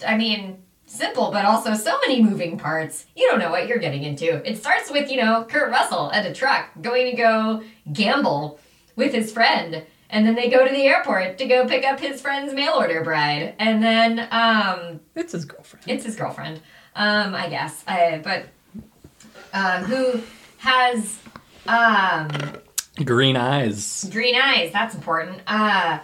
I mean, simple, but also so many moving parts. You don't know what you're getting into. It starts with, you know, Kurt Russell at a truck going to go gamble with his friend. And then they go to the airport to go pick up his friend's mail order bride. And then, um... It's his girlfriend. It's his girlfriend, um, I guess. I, but, um, who has, um... green eyes. Green eyes. That's important. Uh...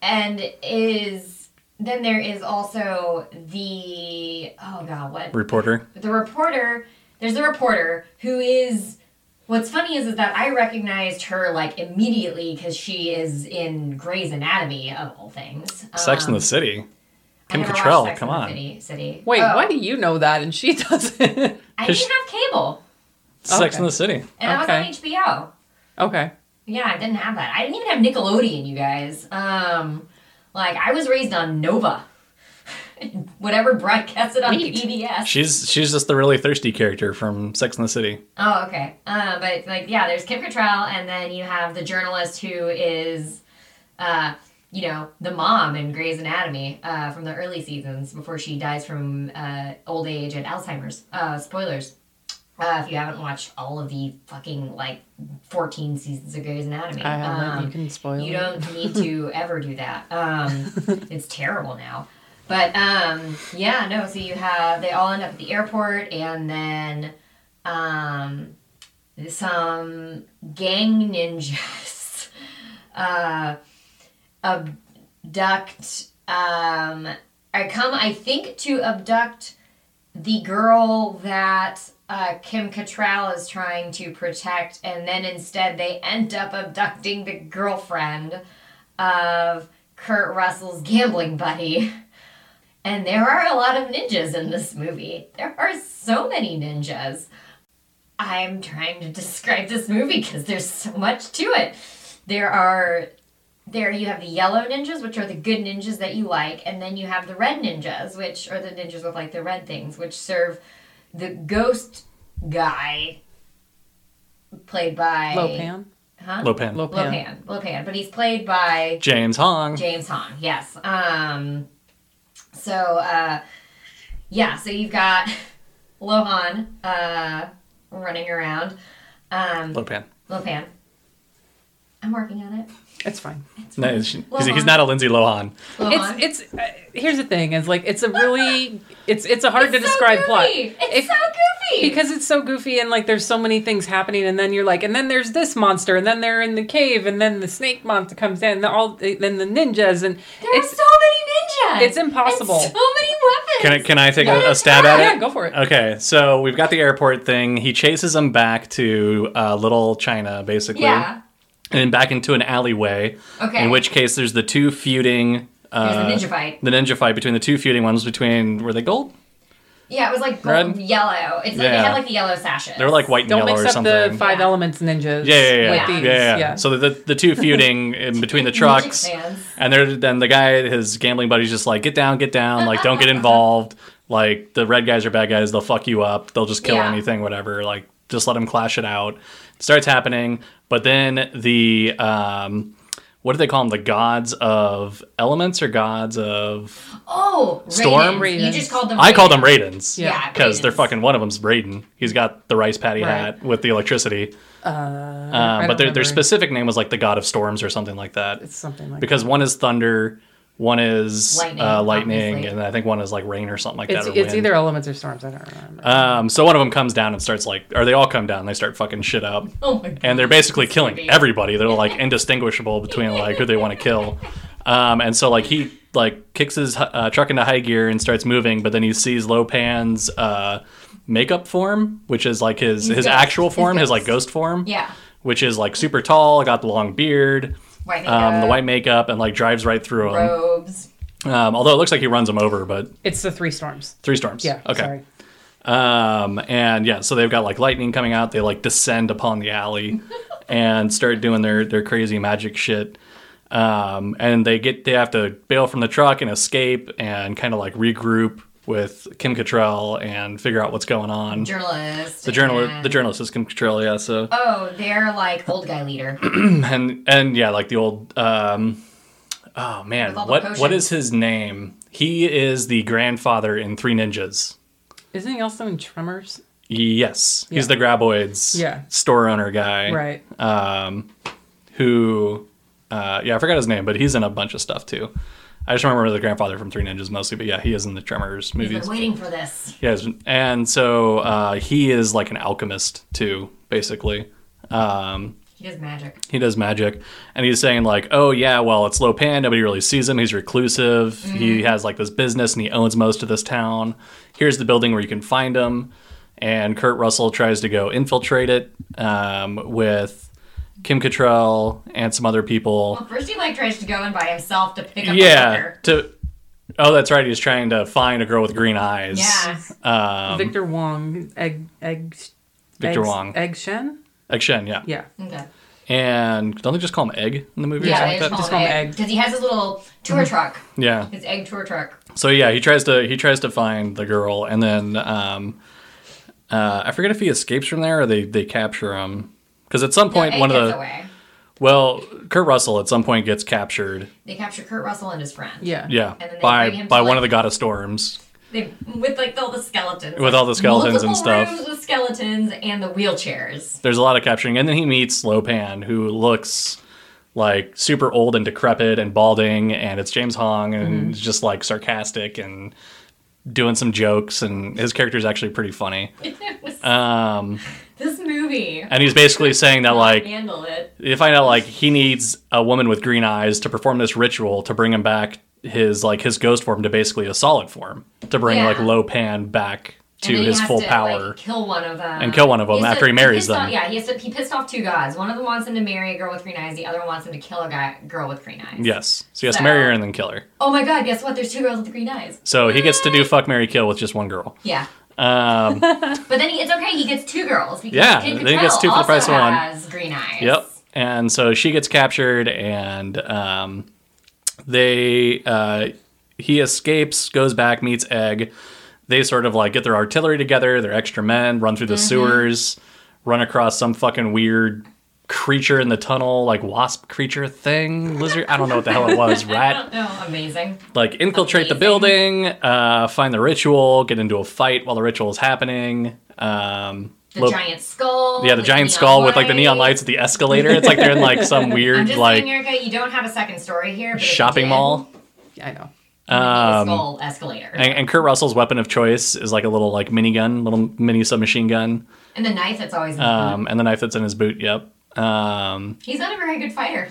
And is, then there is also the, oh God, what? Reporter. The reporter, there's the reporter who is, what's funny is, is that I recognized her like immediately because she is in Grey's Anatomy of all things. Sex um, and the City. Kim Cattrall, come on. City, City. Wait, oh. Why do you know that and she doesn't? I didn't she... have cable. Sex and okay. the City. And okay. I was on H B O. Okay. Yeah, I didn't have that. I didn't even have Nickelodeon, you guys. Um, like, I was raised on Nova. Whatever broadcasted on P B S. She's she's just the really thirsty character from Sex and the City. Oh, okay. Uh, but, like, yeah, there's Kim Cattrall, and then you have the journalist who is, uh, you know, the mom in Grey's Anatomy uh, from the early seasons before she dies from uh, old age and Alzheimer's. Uh, spoilers. Uh, if you haven't watched all of the fucking, like, fourteen seasons of Grey's Anatomy. I haven't. Um, you can spoil You don't it. Need to ever do that. Um, it's terrible now. But, um, yeah, no, so you have... They all end up at the airport, and then um, some gang ninjas uh, abduct... Um, I come, I think, to abduct the girl that... Uh, Kim Cattrall is trying to protect, and then instead they end up abducting the girlfriend of Kurt Russell's gambling buddy. And there are a lot of ninjas in this movie. There are so many ninjas. I'm trying to describe this movie because there's so much to it. There are... There you have the yellow ninjas, which are the good ninjas that you like, and then you have the red ninjas, which are the ninjas with, like, the red things, which serve... The ghost guy, played by... Lo Pan? Huh? Lo Pan. Lo Pan. Lo Pan. Lo Pan. But he's played by... James Hong. James Hong, yes. Um, so, uh, yeah, so you've got Lo Han uh, running around. Um, Lo Pan. Lo Pan. I'm working on it. It's fine. It's fine. No, it's, he's, he's not a Lindsay Lohan. Lohan. It's it's. Uh, here's the thing: is like it's a really it's it's a hard it's to so describe goofy. Plot. It's if, so goofy because it's so goofy and like there's so many things happening, and then you're like, and then there's this monster, and then they're in the cave, and then the snake monster comes in, and all then the ninjas, and there it's, are so many ninjas. It's impossible. And so many weapons. Can I can I take a, a stab at it? Yeah, go for it. Okay, so we've got the airport thing. He chases them back to uh, Little China, basically. Yeah. And then back into an alleyway. Okay. In which case, there's the two feuding. Uh, there's the ninja fight. The ninja fight between the two feuding ones between were they gold? Yeah, it was like gold, red? Yellow. It's like yeah. They had like the yellow sashes. They were like white and Don't yellow or something. Don't mix up the five yeah. elements ninjas. Yeah, yeah, yeah. Like yeah. These. yeah, yeah. yeah. So the the two feuding in between the trucks, and they're then the guy, his gambling buddy's just like, get down, get down, like don't get involved. Like the red guys are bad guys, they'll fuck you up, they'll just kill yeah. anything, whatever. Like just let them clash it out. It starts happening, but then the um, what do they call them? The gods of elements or gods of oh storm? Raiden. You just called them. Raiden. I call them Raidens. Yeah, because yeah, they're fucking one of them's Raiden. He's got the rice patty right. hat with the electricity. Uh, uh, but their their specific name was like the god of storms or something like that. It's something like because that. One is thunder. One is lightning, uh, lightning and I think one is like rain or something like it's, that. Or it's wind. Either elements or storms. I don't remember. Um, so one of them comes down and starts like, or they all come down and they start fucking shit up. Oh my God. And they're basically That's killing crazy. everybody. They're like indistinguishable between like who they want to kill. Um, and so like he like kicks his uh, truck into high gear and starts moving, but then he sees Lo Pan's uh, makeup form, which is like his, his actual form, his, his like ghost form. Yeah. Which is like super tall, got the long beard. White um, the white makeup and like drives right through robes. Him. Um, although it looks like he runs him over, but it's the three storms. Three storms. Yeah. Okay. Sorry. Um, and yeah, so they've got like lightning coming out. They like descend upon the alley and start doing their their crazy magic shit. Um, and they get they have to bail from the truck and escape and kind of like regroup with Kim Cattrall and figure out what's going on. Journalist. The journalist. And... The journalist is Kim Cattrall. Yeah. So. Oh, they're like old guy leader. and and yeah, like the old. Um, oh man, what what is his name? He is the grandfather in Three Ninjas. Isn't he also in Tremors? Yes, yeah. He's the Graboids. Yeah. Store owner guy. Right. Um, who? Uh, yeah, I forgot his name, but he's in a bunch of stuff too. I just remember the grandfather from Three Ninjas mostly, but yeah, he is in the Tremors movies. He's been waiting for this. Yes, and so uh, he is like an alchemist too, basically. Um, he does magic. He does magic, and he's saying like, "Oh yeah, well it's Lo Pan. Nobody really sees him. He's reclusive. Mm-hmm. He has like this business, and he owns most of this town. Here's the building where you can find him." And Kurt Russell tries to go infiltrate it um, with. Kim Cattrall and some other people. Well, first he like tries to go in by himself to pick up yeah, Victor. To oh, that's right. He's trying to find a girl with green eyes. Yeah. Um, Victor Wong, egg, egg, Victor egg, Wong, Egg Shen. Egg Shen, yeah. Yeah. Okay. And don't they just call him Egg in the movie? Yeah, or they just, like call, that? Him just call him Egg because he has his little tour mm-hmm. truck. Yeah. His egg tour truck. So yeah, he tries to he tries to find the girl, and then um, uh, I forget if he escapes from there or they they capture him. Because at some point, no, one of the... Away. Well, Kurt Russell at some point gets captured. They capture Kurt Russell and his friend. Yeah. Yeah. And then they by him by like, one of the God of Storms. They, with like all the skeletons. With like, all the skeletons and stuff. Multiple rooms with skeletons and the wheelchairs. There's a lot of capturing. And then he meets Lo Pan, who looks like super old and decrepit and balding. And it's James Hong and mm-hmm. he's just like sarcastic and doing some jokes. And his character's actually pretty funny. It was... Um... This movie. And he's basically saying that, like, handle it. You find out, like, he needs a woman with green eyes to perform this ritual to bring him back his, like, his ghost form to basically a solid form to bring, yeah. like, Lo Pan back to his full to, power. Like, kill one of them. And kill one of them he after to, he marries he them. Off, yeah, he, has to, he pissed off two gods. One of them wants him to marry a girl with green eyes. The other one wants him to kill a guy, girl with green eyes. Yes. So he has so, to marry her and then kill her. Oh, my God. Guess what? There's two girls with green eyes. So he gets to do fuck, marry, kill with just one girl. Yeah. Um, but then he, it's okay. He gets two girls. Because yeah, Kim Cattrall then he gets two for the price of one. Has green eyes. Yep. And so she gets captured, and um, they uh, he escapes, goes back, meets Egg. They sort of like get their artillery together, their extra men, run through the mm-hmm. sewers, run across some fucking weird creature in the tunnel, like wasp creature thing, lizard. I don't know what the hell it was. Rat. I don't know. Amazing. Like infiltrate Amazing. the building, uh, find the ritual, get into a fight while the ritual is happening. Um, the lo- giant skull. Yeah, the giant the skull light. With like the neon lights at the escalator. It's like they're in like some weird I'm just like. Saying, Erica, you don't have a second story here. But shopping did, mall. I know. Um, skull escalator. And, and Kurt Russell's weapon of choice is like a little like minigun, little mini submachine gun. And the knife that's always in his um, boot. And the knife that's in his boot. Yep. Um, he's not a very good fighter.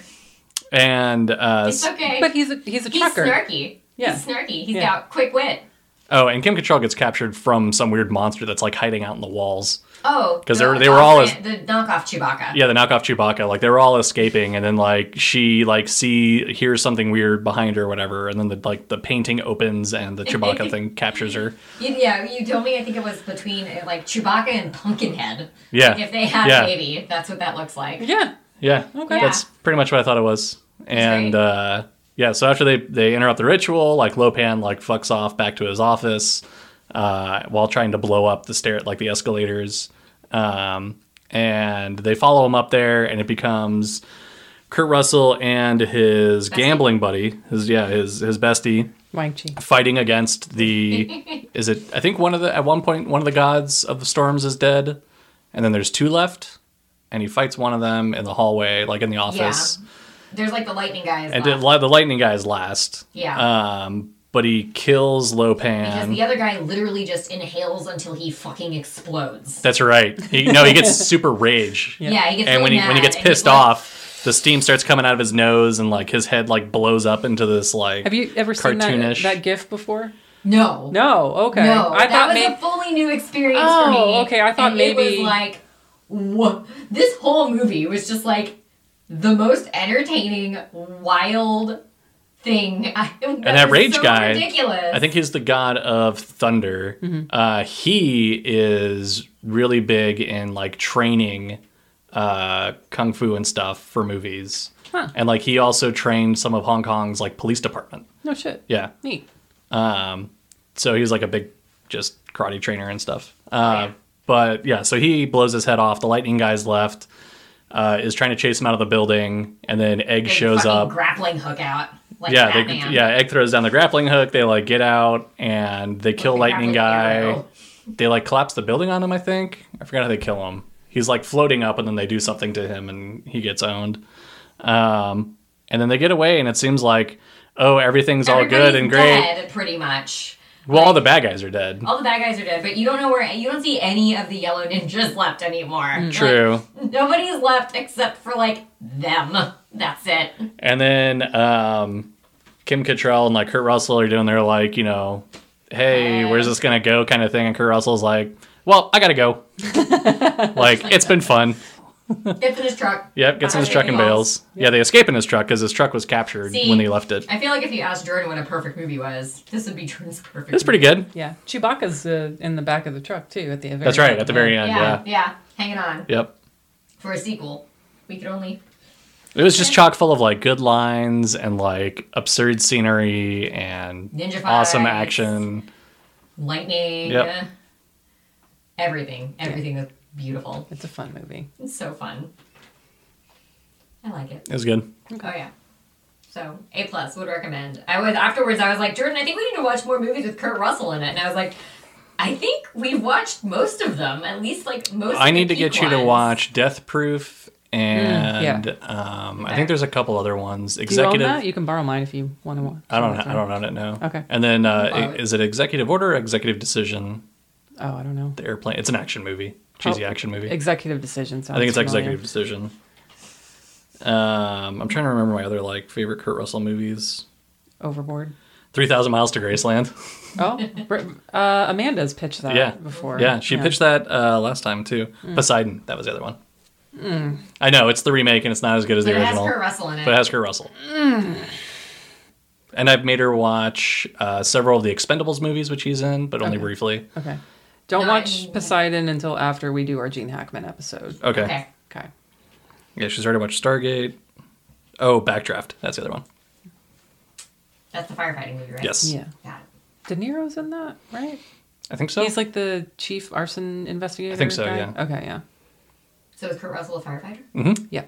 And uh, it's okay, but he's a he's a trucker. He's snarky. Yeah. He's snarky. He's yeah. got quick wit. Oh, and Kim Cattrall gets captured from some weird monster that's like hiding out in the walls. Oh, because the they were all as, the knockoff Chewbacca. Yeah, the knockoff Chewbacca. Like they were all escaping, and then like she like see hears something weird behind her, or whatever, and then the like the painting opens and the Chewbacca thing captures her. Yeah, you told me. I think it was between like Chewbacca and Pumpkinhead. Yeah, like, if they had yeah. a baby, that's what that looks like. Yeah, yeah. Okay, that's yeah. pretty much what I thought it was. And uh, yeah, so after they they interrupt the ritual, like Lo Pan like fucks off back to his office. Uh, while trying to blow up the stair, like the escalators, Um, and they follow him up there, and it becomes Kurt Russell and his bestie. gambling buddy, his yeah, his his bestie, Wang Chi, fighting against the. Is it? I think one of the at one point one of the gods of the storms is dead, and then there's two left, and he fights one of them in the hallway, like in the office. Yeah. There's like the lightning guy is and last. The lightning guy is last. Yeah. Um, but he kills Lo Pan. Because the other guy literally just inhales until he fucking explodes. That's right. He, no, he gets super rage. Yeah. yeah, he gets And really when he mad, when he gets pissed off, like, the steam starts coming out of his nose and like his head like blows up into this like Have you ever seen that, that GIF before? No. No, okay. No, I that thought was may- a fully new experience oh, for me. Oh, okay. I thought and maybe it was like whoa. This whole movie was just like the most entertaining, wild thing. I and that rage so guy, ridiculous. I think he's the god of thunder. Mm-hmm. Uh, he is really big in like training uh, kung fu and stuff for movies. Huh. And like he also trained some of Hong Kong's like police department. No shit. Yeah. Neat. Um, so he was like a big just karate trainer and stuff. Uh, yeah. But yeah, so he blows his head off. The lightning guy's left. Uh, is trying to chase him out of the building, and then Egg they shows up. Grappling hook out. Like yeah, they, yeah. Egg throws down the grappling hook. They like get out and they kill like Lightning Guy. Arrow. They like collapse the building on him. I think I forgot how they kill him. He's like floating up, and then they do something to him, and he gets owned. Um, and then they get away, and it seems like oh, everything's Everybody's all good and great. Dead, pretty much. Well, like, all the bad guys are dead. All the bad guys are dead, but you don't know where, you don't see any of the yellow ninjas left anymore. True. Like, nobody's left except for, like, them. That's it. And then um, Kim Cattrall and, like, Kurt Russell are doing their, like, you know, hey, uh, where's this going to go kind of thing. And Kurt Russell's like, well, I got to go. Like, it's been fun. Gets in his truck. Yep, gets in his truck and bails. Yep. Yeah, they escape in his truck because his truck was captured See, when they left it. I feel like if you asked Jordan what a perfect movie was, this would be Jordan's perfect It's movie. Pretty good. Yeah. Chewbacca's uh, in the back of the truck, too, at the very That's right, end. at the very end, yeah. Yeah, yeah. Hanging on. Yep. For a sequel. We could only... It was just chock full of, like, good lines and, like, absurd scenery and ninja awesome fights, action. Lightning. Yep. Everything. Everything yeah. was beautiful. It's a fun movie. It's so fun. I like it. It was good. Okay. Oh yeah. So A plus would recommend. I was afterwards I was like, Jordan, I think we need to watch more movies with Kurt Russell in it. And I was like, I think we've watched most of them. At least like most I of need the to get ones. you to watch Death Proof and mm, yeah. um okay. I think there's a couple other ones. Executive Do you, own that? You can borrow mine if you want to watch. I don't I don't own it now. Okay. And then uh, is it Executive Order or Executive Decision? Oh, I don't know. The airplane. It's an action movie. Cheesy oh, action movie. Executive Decision. I think it's familiar. Executive Decision. Um, I'm trying to remember my other like favorite Kurt Russell movies. Overboard. three thousand Miles to Graceland. Oh, uh, Amanda's pitched that yeah. before. Yeah, she yeah. pitched that uh, last time too. Mm. Poseidon, that was the other one. Mm. I know, it's the remake and it's not as good as but the original. But it has Kurt Russell in it. But it has Kurt Russell. Mm. And I've made her watch uh, several of the Expendables movies, which he's in, but only okay. briefly. Okay. Don't Not watch anymore. Poseidon until after we do our Gene Hackman episode. Okay. Okay. Okay. Yeah, she's already watched Stargate. Oh, Backdraft. That's the other one. That's the firefighting movie, right? Yes. Yeah. yeah. De Niro's in that, right? I think so. He's like the chief arson investigator. I think so, guy? yeah. Okay, yeah. So is Kurt Russell a firefighter? Mm-hmm. Yeah.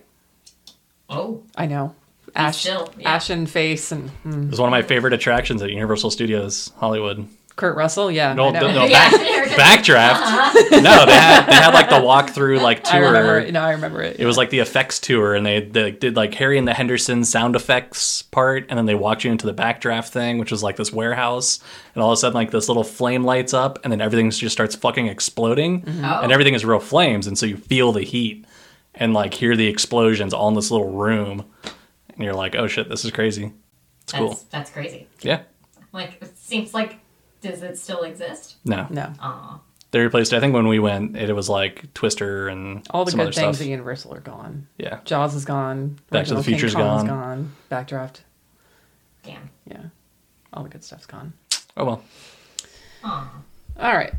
Oh. I know. Ash, still, yeah. Ashen face. and. Mm. It was one of my favorite attractions at Universal Studios Hollywood. Kurt Russell, yeah. No, no, no back, Backdraft. Uh-huh. No, they had they had like the walkthrough like tour. I remember it. No, I remember it. It was like the effects tour, and they, they did like Harry and the Hendersons sound effects part, and then they walked you into the Backdraft thing, which was like this warehouse, and all of a sudden like this little flame lights up, and then everything just starts fucking exploding, mm-hmm. oh. and everything is real flames, and so you feel the heat, and like hear the explosions all in this little room, and you're like, oh shit, this is crazy. It's that's, cool. That's crazy. Yeah. Like it seems like. Does it still exist? No. No. Aww. They replaced it. I think when we went, it, it was like Twister and all the some good things at Universal are gone. Yeah. Jaws is gone. Back to the Future's gone. gone. Backdraft. Damn. Yeah. All the good stuff's gone. Oh well. Aww. All right.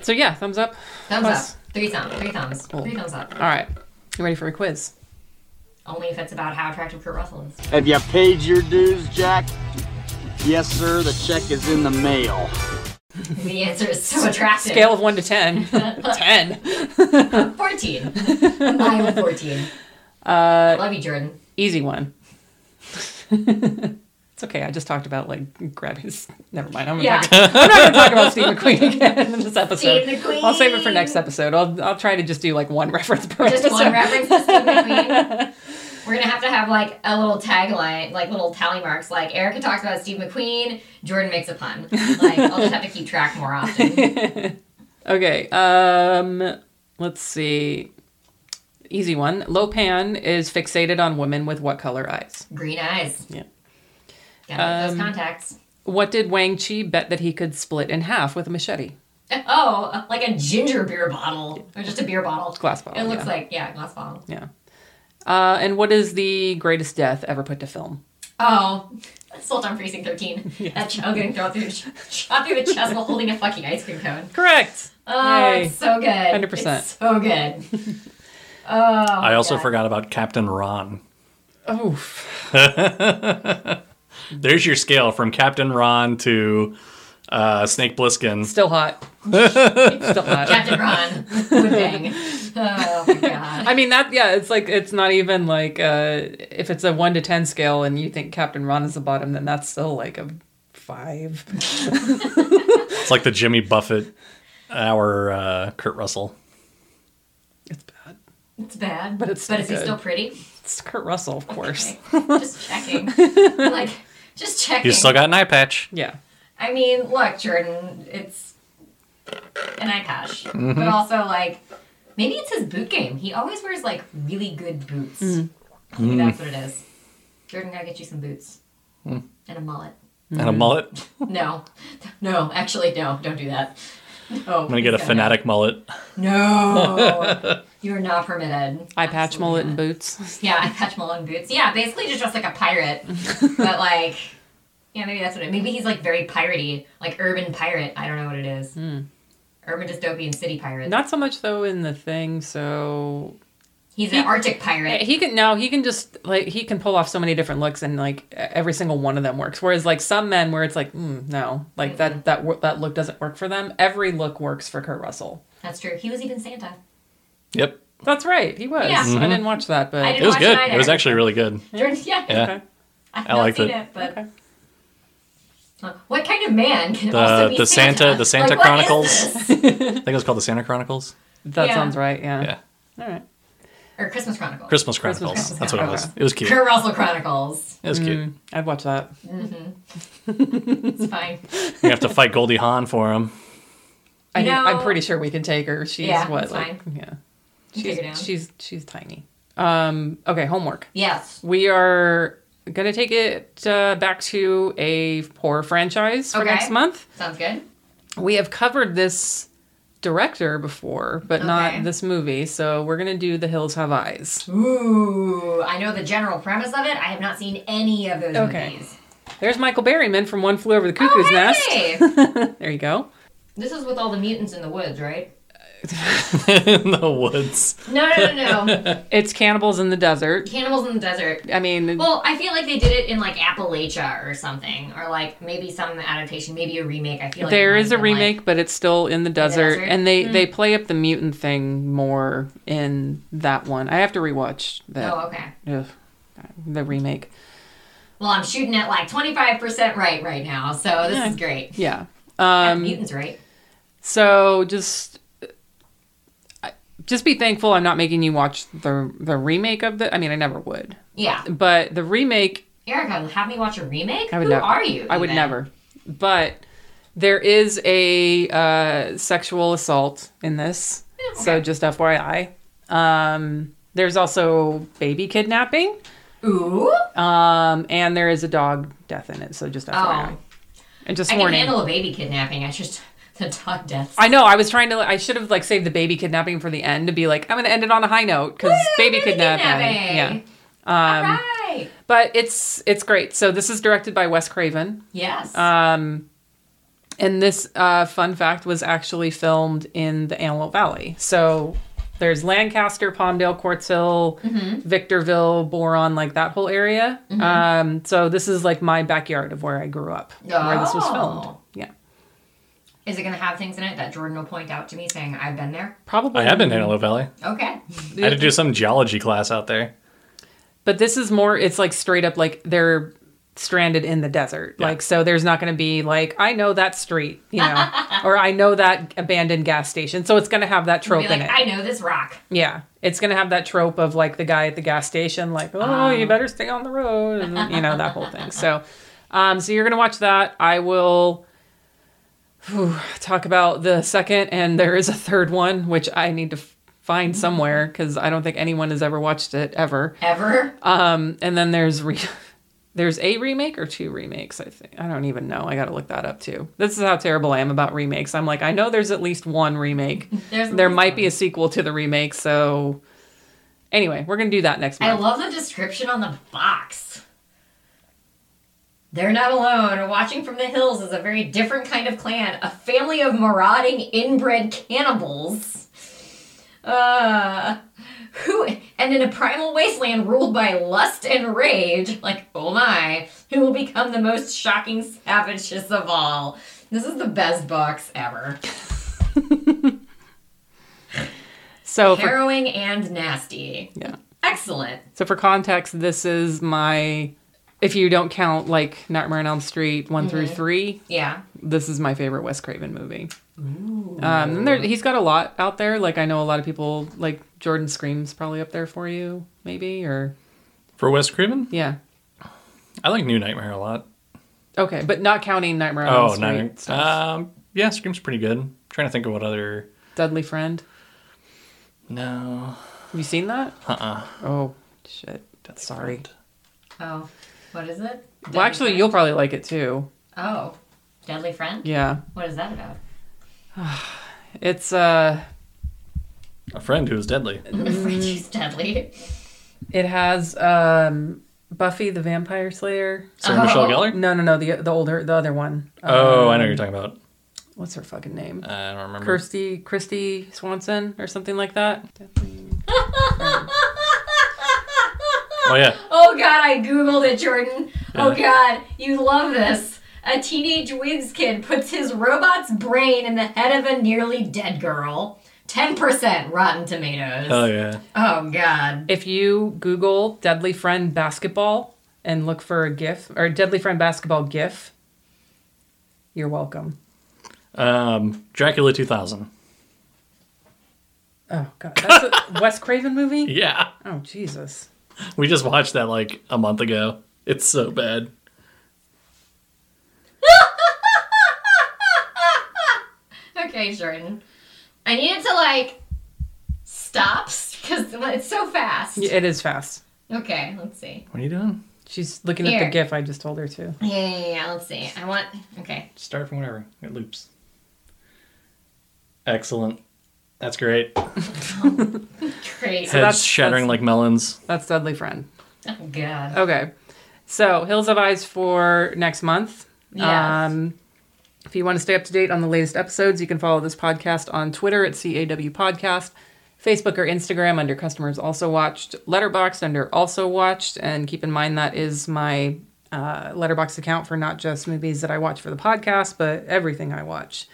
So yeah, thumbs up. Thumbs Plus. up. Three thumbs. Three thumbs. Cool. Three thumbs up. All right. You ready for a quiz? Only if it's about how attractive Kurt Russell is. Have you paid your dues, Jack? Yes, sir. The check is in the mail. The answer is so attractive. Scale of one to ten. ten. fourteen. I'm fourteen. Uh, love you, Jordan. Easy one. It's okay. I just talked about, like, grab his... Never mind. I'm, yeah. not, I'm not going to talk about Steve McQueen again in this episode. Steve McQueen. I'll save it for next episode. I'll I'll try to just do, like, one reference per just episode. Just one reference to Steve McQueen. We're going to have to have, like, a little tagline, like, little tally marks. Like, Erica talks about Steve McQueen, Jordan makes a pun. Like, I'll just have to keep track more often. Okay. Um, let's see. Easy one. Lo Pan is fixated on women with what color eyes? Green eyes. Yeah. Yeah, um, those contacts. What did Wang Chi bet that he could split in half with a machete? Oh, like a ginger beer bottle. Or just a beer bottle. Glass bottle. It looks yeah. like, yeah, glass bottle. Yeah. Uh, and what is the greatest death ever put to film? Oh, Assault on Precinct thirteen. Yeah. That child getting thrown through the, shot through the chest while holding a fucking ice cream cone. Correct. Oh, yay. It's so good. one hundred percent. It's so good. Oh, I also God. forgot about Captain Ron. Oh. There's your scale from Captain Ron to uh, Snake Plissken. Still hot. Still hot. Captain Ron. Whipping. Oh, my God. I mean, that, yeah, it's like, it's not even like, uh, if it's a one to ten scale and you think Captain Ron is the bottom, then that's still like a five. It's like the Jimmy Buffett, our uh, Kurt Russell. It's bad. It's bad. But it's still But is good. He still pretty? It's Kurt Russell, of course. Okay. Just checking. Like, Just checking. He's still got an eye patch. Yeah. I mean, look, Jordan, it's an eye patch. Mm-hmm. But also, like, maybe it's his boot game. He always wears, like, really good boots. Mm. Maybe mm. that's what it is. Jordan, gotta get you some boots. Mm. And a mullet. Mm. And a mullet? No. No, actually, no. Don't do that. No, I'm gonna get a fanatic mullet. No. You're not permitted. Eye patch, absolutely mullet, not. And boots. Yeah, eye patch, mullet, and boots. Yeah, basically just dressed like a pirate. But, like, yeah, maybe that's what it is. Maybe he's, like, very piratey, like urban pirate. I don't know what it is. Mm. Urban dystopian city pirate. Not so much, though, in The Thing, so... He's he, an Arctic pirate. He can no, he can just, like, he can pull off so many different looks, and, like, every single one of them works. Whereas, like, some men where it's like, mm, no, like, mm-hmm. that that that look doesn't work for them. Every look works for Kurt Russell. That's true. He was even Santa. Yep. That's right. He was. Yeah. Mm-hmm. I didn't watch that, but I didn't it was watch good. It, either. It was actually really good. Yeah. yeah. Okay. I liked it. it but... okay. What kind of man can the, also be the Santa? Santa the Santa like, Chronicles. I think it was called the Santa Chronicles. That yeah. sounds right. Yeah. Yeah. All right. Or Christmas Chronicles. Christmas Chronicles. Christmas That's Chronicles. What it was. It was cute. Kurt Russell Chronicles. It was cute. Mm, I'd watch that. Mm-hmm. It's fine. You have to fight Goldie Hawn for him. I know. I'm pretty sure we can take her. She's yeah, what? It's like, fine. Yeah. She's, she's, she's, she's tiny. Um, okay, homework. Yes. We are going to take it uh, back to a horror franchise for okay. next month. Sounds good. We have covered this director before, but okay. not this movie, so we're gonna do The Hills Have Eyes. Ooh, I know the general premise of it. I have not seen any of those okay. movies. There's Michael Berryman from One Flew Over the Cuckoo's oh, hey! Nest. There you go. This is with all the mutants in the woods, right? In the woods. No, no, no, no. It's Cannibals in the Desert. Cannibals in the Desert. I mean... Well, I feel like they did it in, like, Appalachia or something. Or, like, maybe some adaptation, maybe a remake. I feel like... There is a remake, like, but it's still in the desert. The desert? And they, mm. they play up the mutant thing more in that one. I have to rewatch that. Oh, okay. Ugh, the remake. Well, I'm shooting at, like, twenty-five percent right right now, so this yeah. is great. Yeah. Um, mutants, right? So, just... Just be thankful I'm not making you watch the the remake of the... I mean, I never would. Yeah. But the remake... Erica, have me watch a remake? I would Who never, are you? I even? would never. But there is a uh, sexual assault in this. Okay. So just F Y I. Um, there's also baby kidnapping. Ooh. Um, and there is a dog death in it. So just F Y I. Oh. And just I warning. I can handle a baby kidnapping. I just... The dog deaths. I know. I was trying to... I should have, like, saved the baby kidnapping for the end to be like, I'm going to end it on a high note because baby, baby kidnapping. kidnapping. Yeah. Um, All right. But it's it's great. So this is directed by Wes Craven. Yes. Um, and this, uh, fun fact, was actually filmed in the Antelope Valley. So there's Lancaster, Palmdale, Quartz Hill, mm-hmm. Victorville, Boron, like that whole area. Mm-hmm. Um, so this is, like, my backyard of where I grew up, oh. where this was filmed. Yeah. Is it going to have things in it that Jordan will point out to me saying, I've been there? Probably. I have been there in Antelope Valley. Okay. I had to do some geology class out there. But this is more, it's like straight up like they're stranded in the desert. Yeah. Like, so there's not going to be like, I know that street, you know, or I know that abandoned gas station. So it's going to have that trope like, in it. I know this rock. Yeah. It's going to have that trope of like the guy at the gas station, like, oh, um. you better stay on the road. And, you know, that whole thing. So, um, so you're going to watch that. I will... Whew, talk about the second, and there is a third one, which I need to f- find somewhere, because I don't think anyone has ever watched it, ever. Ever? Um, and then there's re- there's a remake or two remakes, I think. I don't even know. I gotta look that up, too. This is how terrible I am about remakes. I'm like, I know there's at least one remake. There's there might one. be a sequel to the remake, so... Anyway, we're gonna do that next month. I love the description on the box. They're not alone. Watching from the hills is a very different kind of clan. A family of marauding, inbred cannibals. Uh, who, and in a primal wasteland ruled by lust and rage, like, oh my, who will become the most shocking savages of all. This is the best box ever. So harrowing for, and nasty. Yeah. Excellent. So for context, this is my... If you don't count, like, Nightmare on Elm Street one mm-hmm. through three, yeah, this is my favorite Wes Craven movie. Ooh. Um, and there, he's got a lot out there. Like, I know a lot of people, like, Jordan Scream's probably up there for you, maybe, or... For Wes Craven? Yeah. I like New Nightmare a lot. Okay, but not counting Nightmare on Elm oh, Street stuff. Um, yeah, Scream's pretty good. I'm trying to think of what other... Deadly Friend? No. Have you seen that? Uh-uh. Oh, shit. Deadly Sorry. Friend. Oh. What is it? Deadly well, actually, Friend? You'll probably like it, too. Oh. Deadly Friend? Yeah. What is that about? It's, uh... A friend who is deadly. A friend who's deadly. It has, um... Buffy the Vampire Slayer. Sarah oh. Michelle Gellar? No, no, no. The the older... The other one. Um, oh, I know what you're talking about. What's her fucking name? Uh, I don't remember. Kirsty... Christy Swanson or something like that. Deadly... um, Oh, yeah. Oh, God, I Googled it, Jordan. Yeah. Oh, God, you love this. A teenage whiz kid puts his robot's brain in the head of a nearly dead girl. ten percent Rotten Tomatoes. Oh, yeah. Oh, God. If you Google Deadly Friend Basketball and look for a GIF, or Deadly Friend Basketball GIF, you're welcome. Um, Dracula two thousand. Oh, God. That's a Wes Craven movie? Yeah. Oh, Jesus. We just watched that like a month ago. It's so bad. Okay, Jordan. I needed to like stop because it's so fast. Yeah, it is fast. Okay, let's see. What are you doing? She's looking Here. at the GIF I just told her to. Yeah, yeah, yeah. Let's see. I want. Okay. Start from whatever. It loops. Excellent. That's great. Oh, great. So that's shattering that's, like melons. That's Deadly Friend. Oh, God. Okay. So, Hills Have Eyes for next month. Yeah. Um, if you want to stay up to date on the latest episodes, you can follow this podcast on Twitter at C A W Podcast, Facebook or Instagram under Customers Also Watched, Letterboxd under Also Watched, and keep in mind that is my uh, Letterboxd account for not just movies that I watch for the podcast, but everything I watch.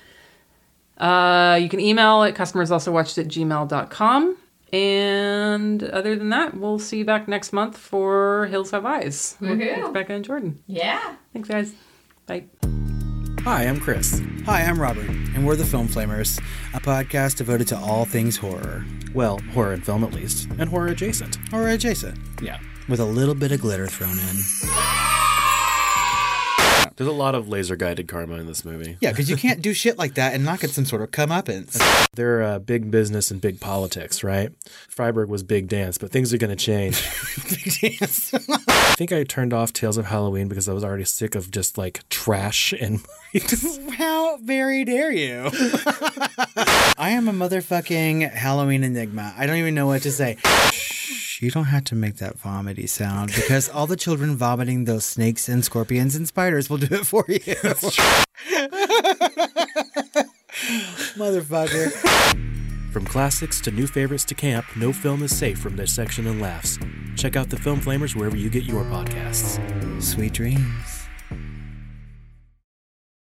Uh, you can email at customersalsowatched at gmail dot com. And other than that, we'll see you back next month for Hills Have Eyes. Woohoo. With Rebecca and Jordan. Yeah. Thanks, guys. Bye. Hi, I'm Chris. Hi, I'm Robert. And we're the Film Flamers, a podcast devoted to all things horror. Well, horror and film at least. And horror adjacent. Horror adjacent. Yeah. With a little bit of glitter thrown in. There's a lot of laser-guided karma in this movie. Yeah, because you can't do shit like that and not get some sort of comeuppance. They're uh, big business and big politics, right? Freiberg was big dance, but things are going to change. Big dance. I think I turned off Tales of Halloween because I was already sick of just, like, trash and... How very dare you? I am a motherfucking Halloween enigma. I don't even know what to say. You don't have to make that vomity sound because all the children vomiting those snakes and scorpions and spiders will do it for you. Motherfucker. From classics to new favorites to camp, no film is safe from dissection and laughs. Check out the Film Flamers wherever you get your podcasts. Sweet dreams.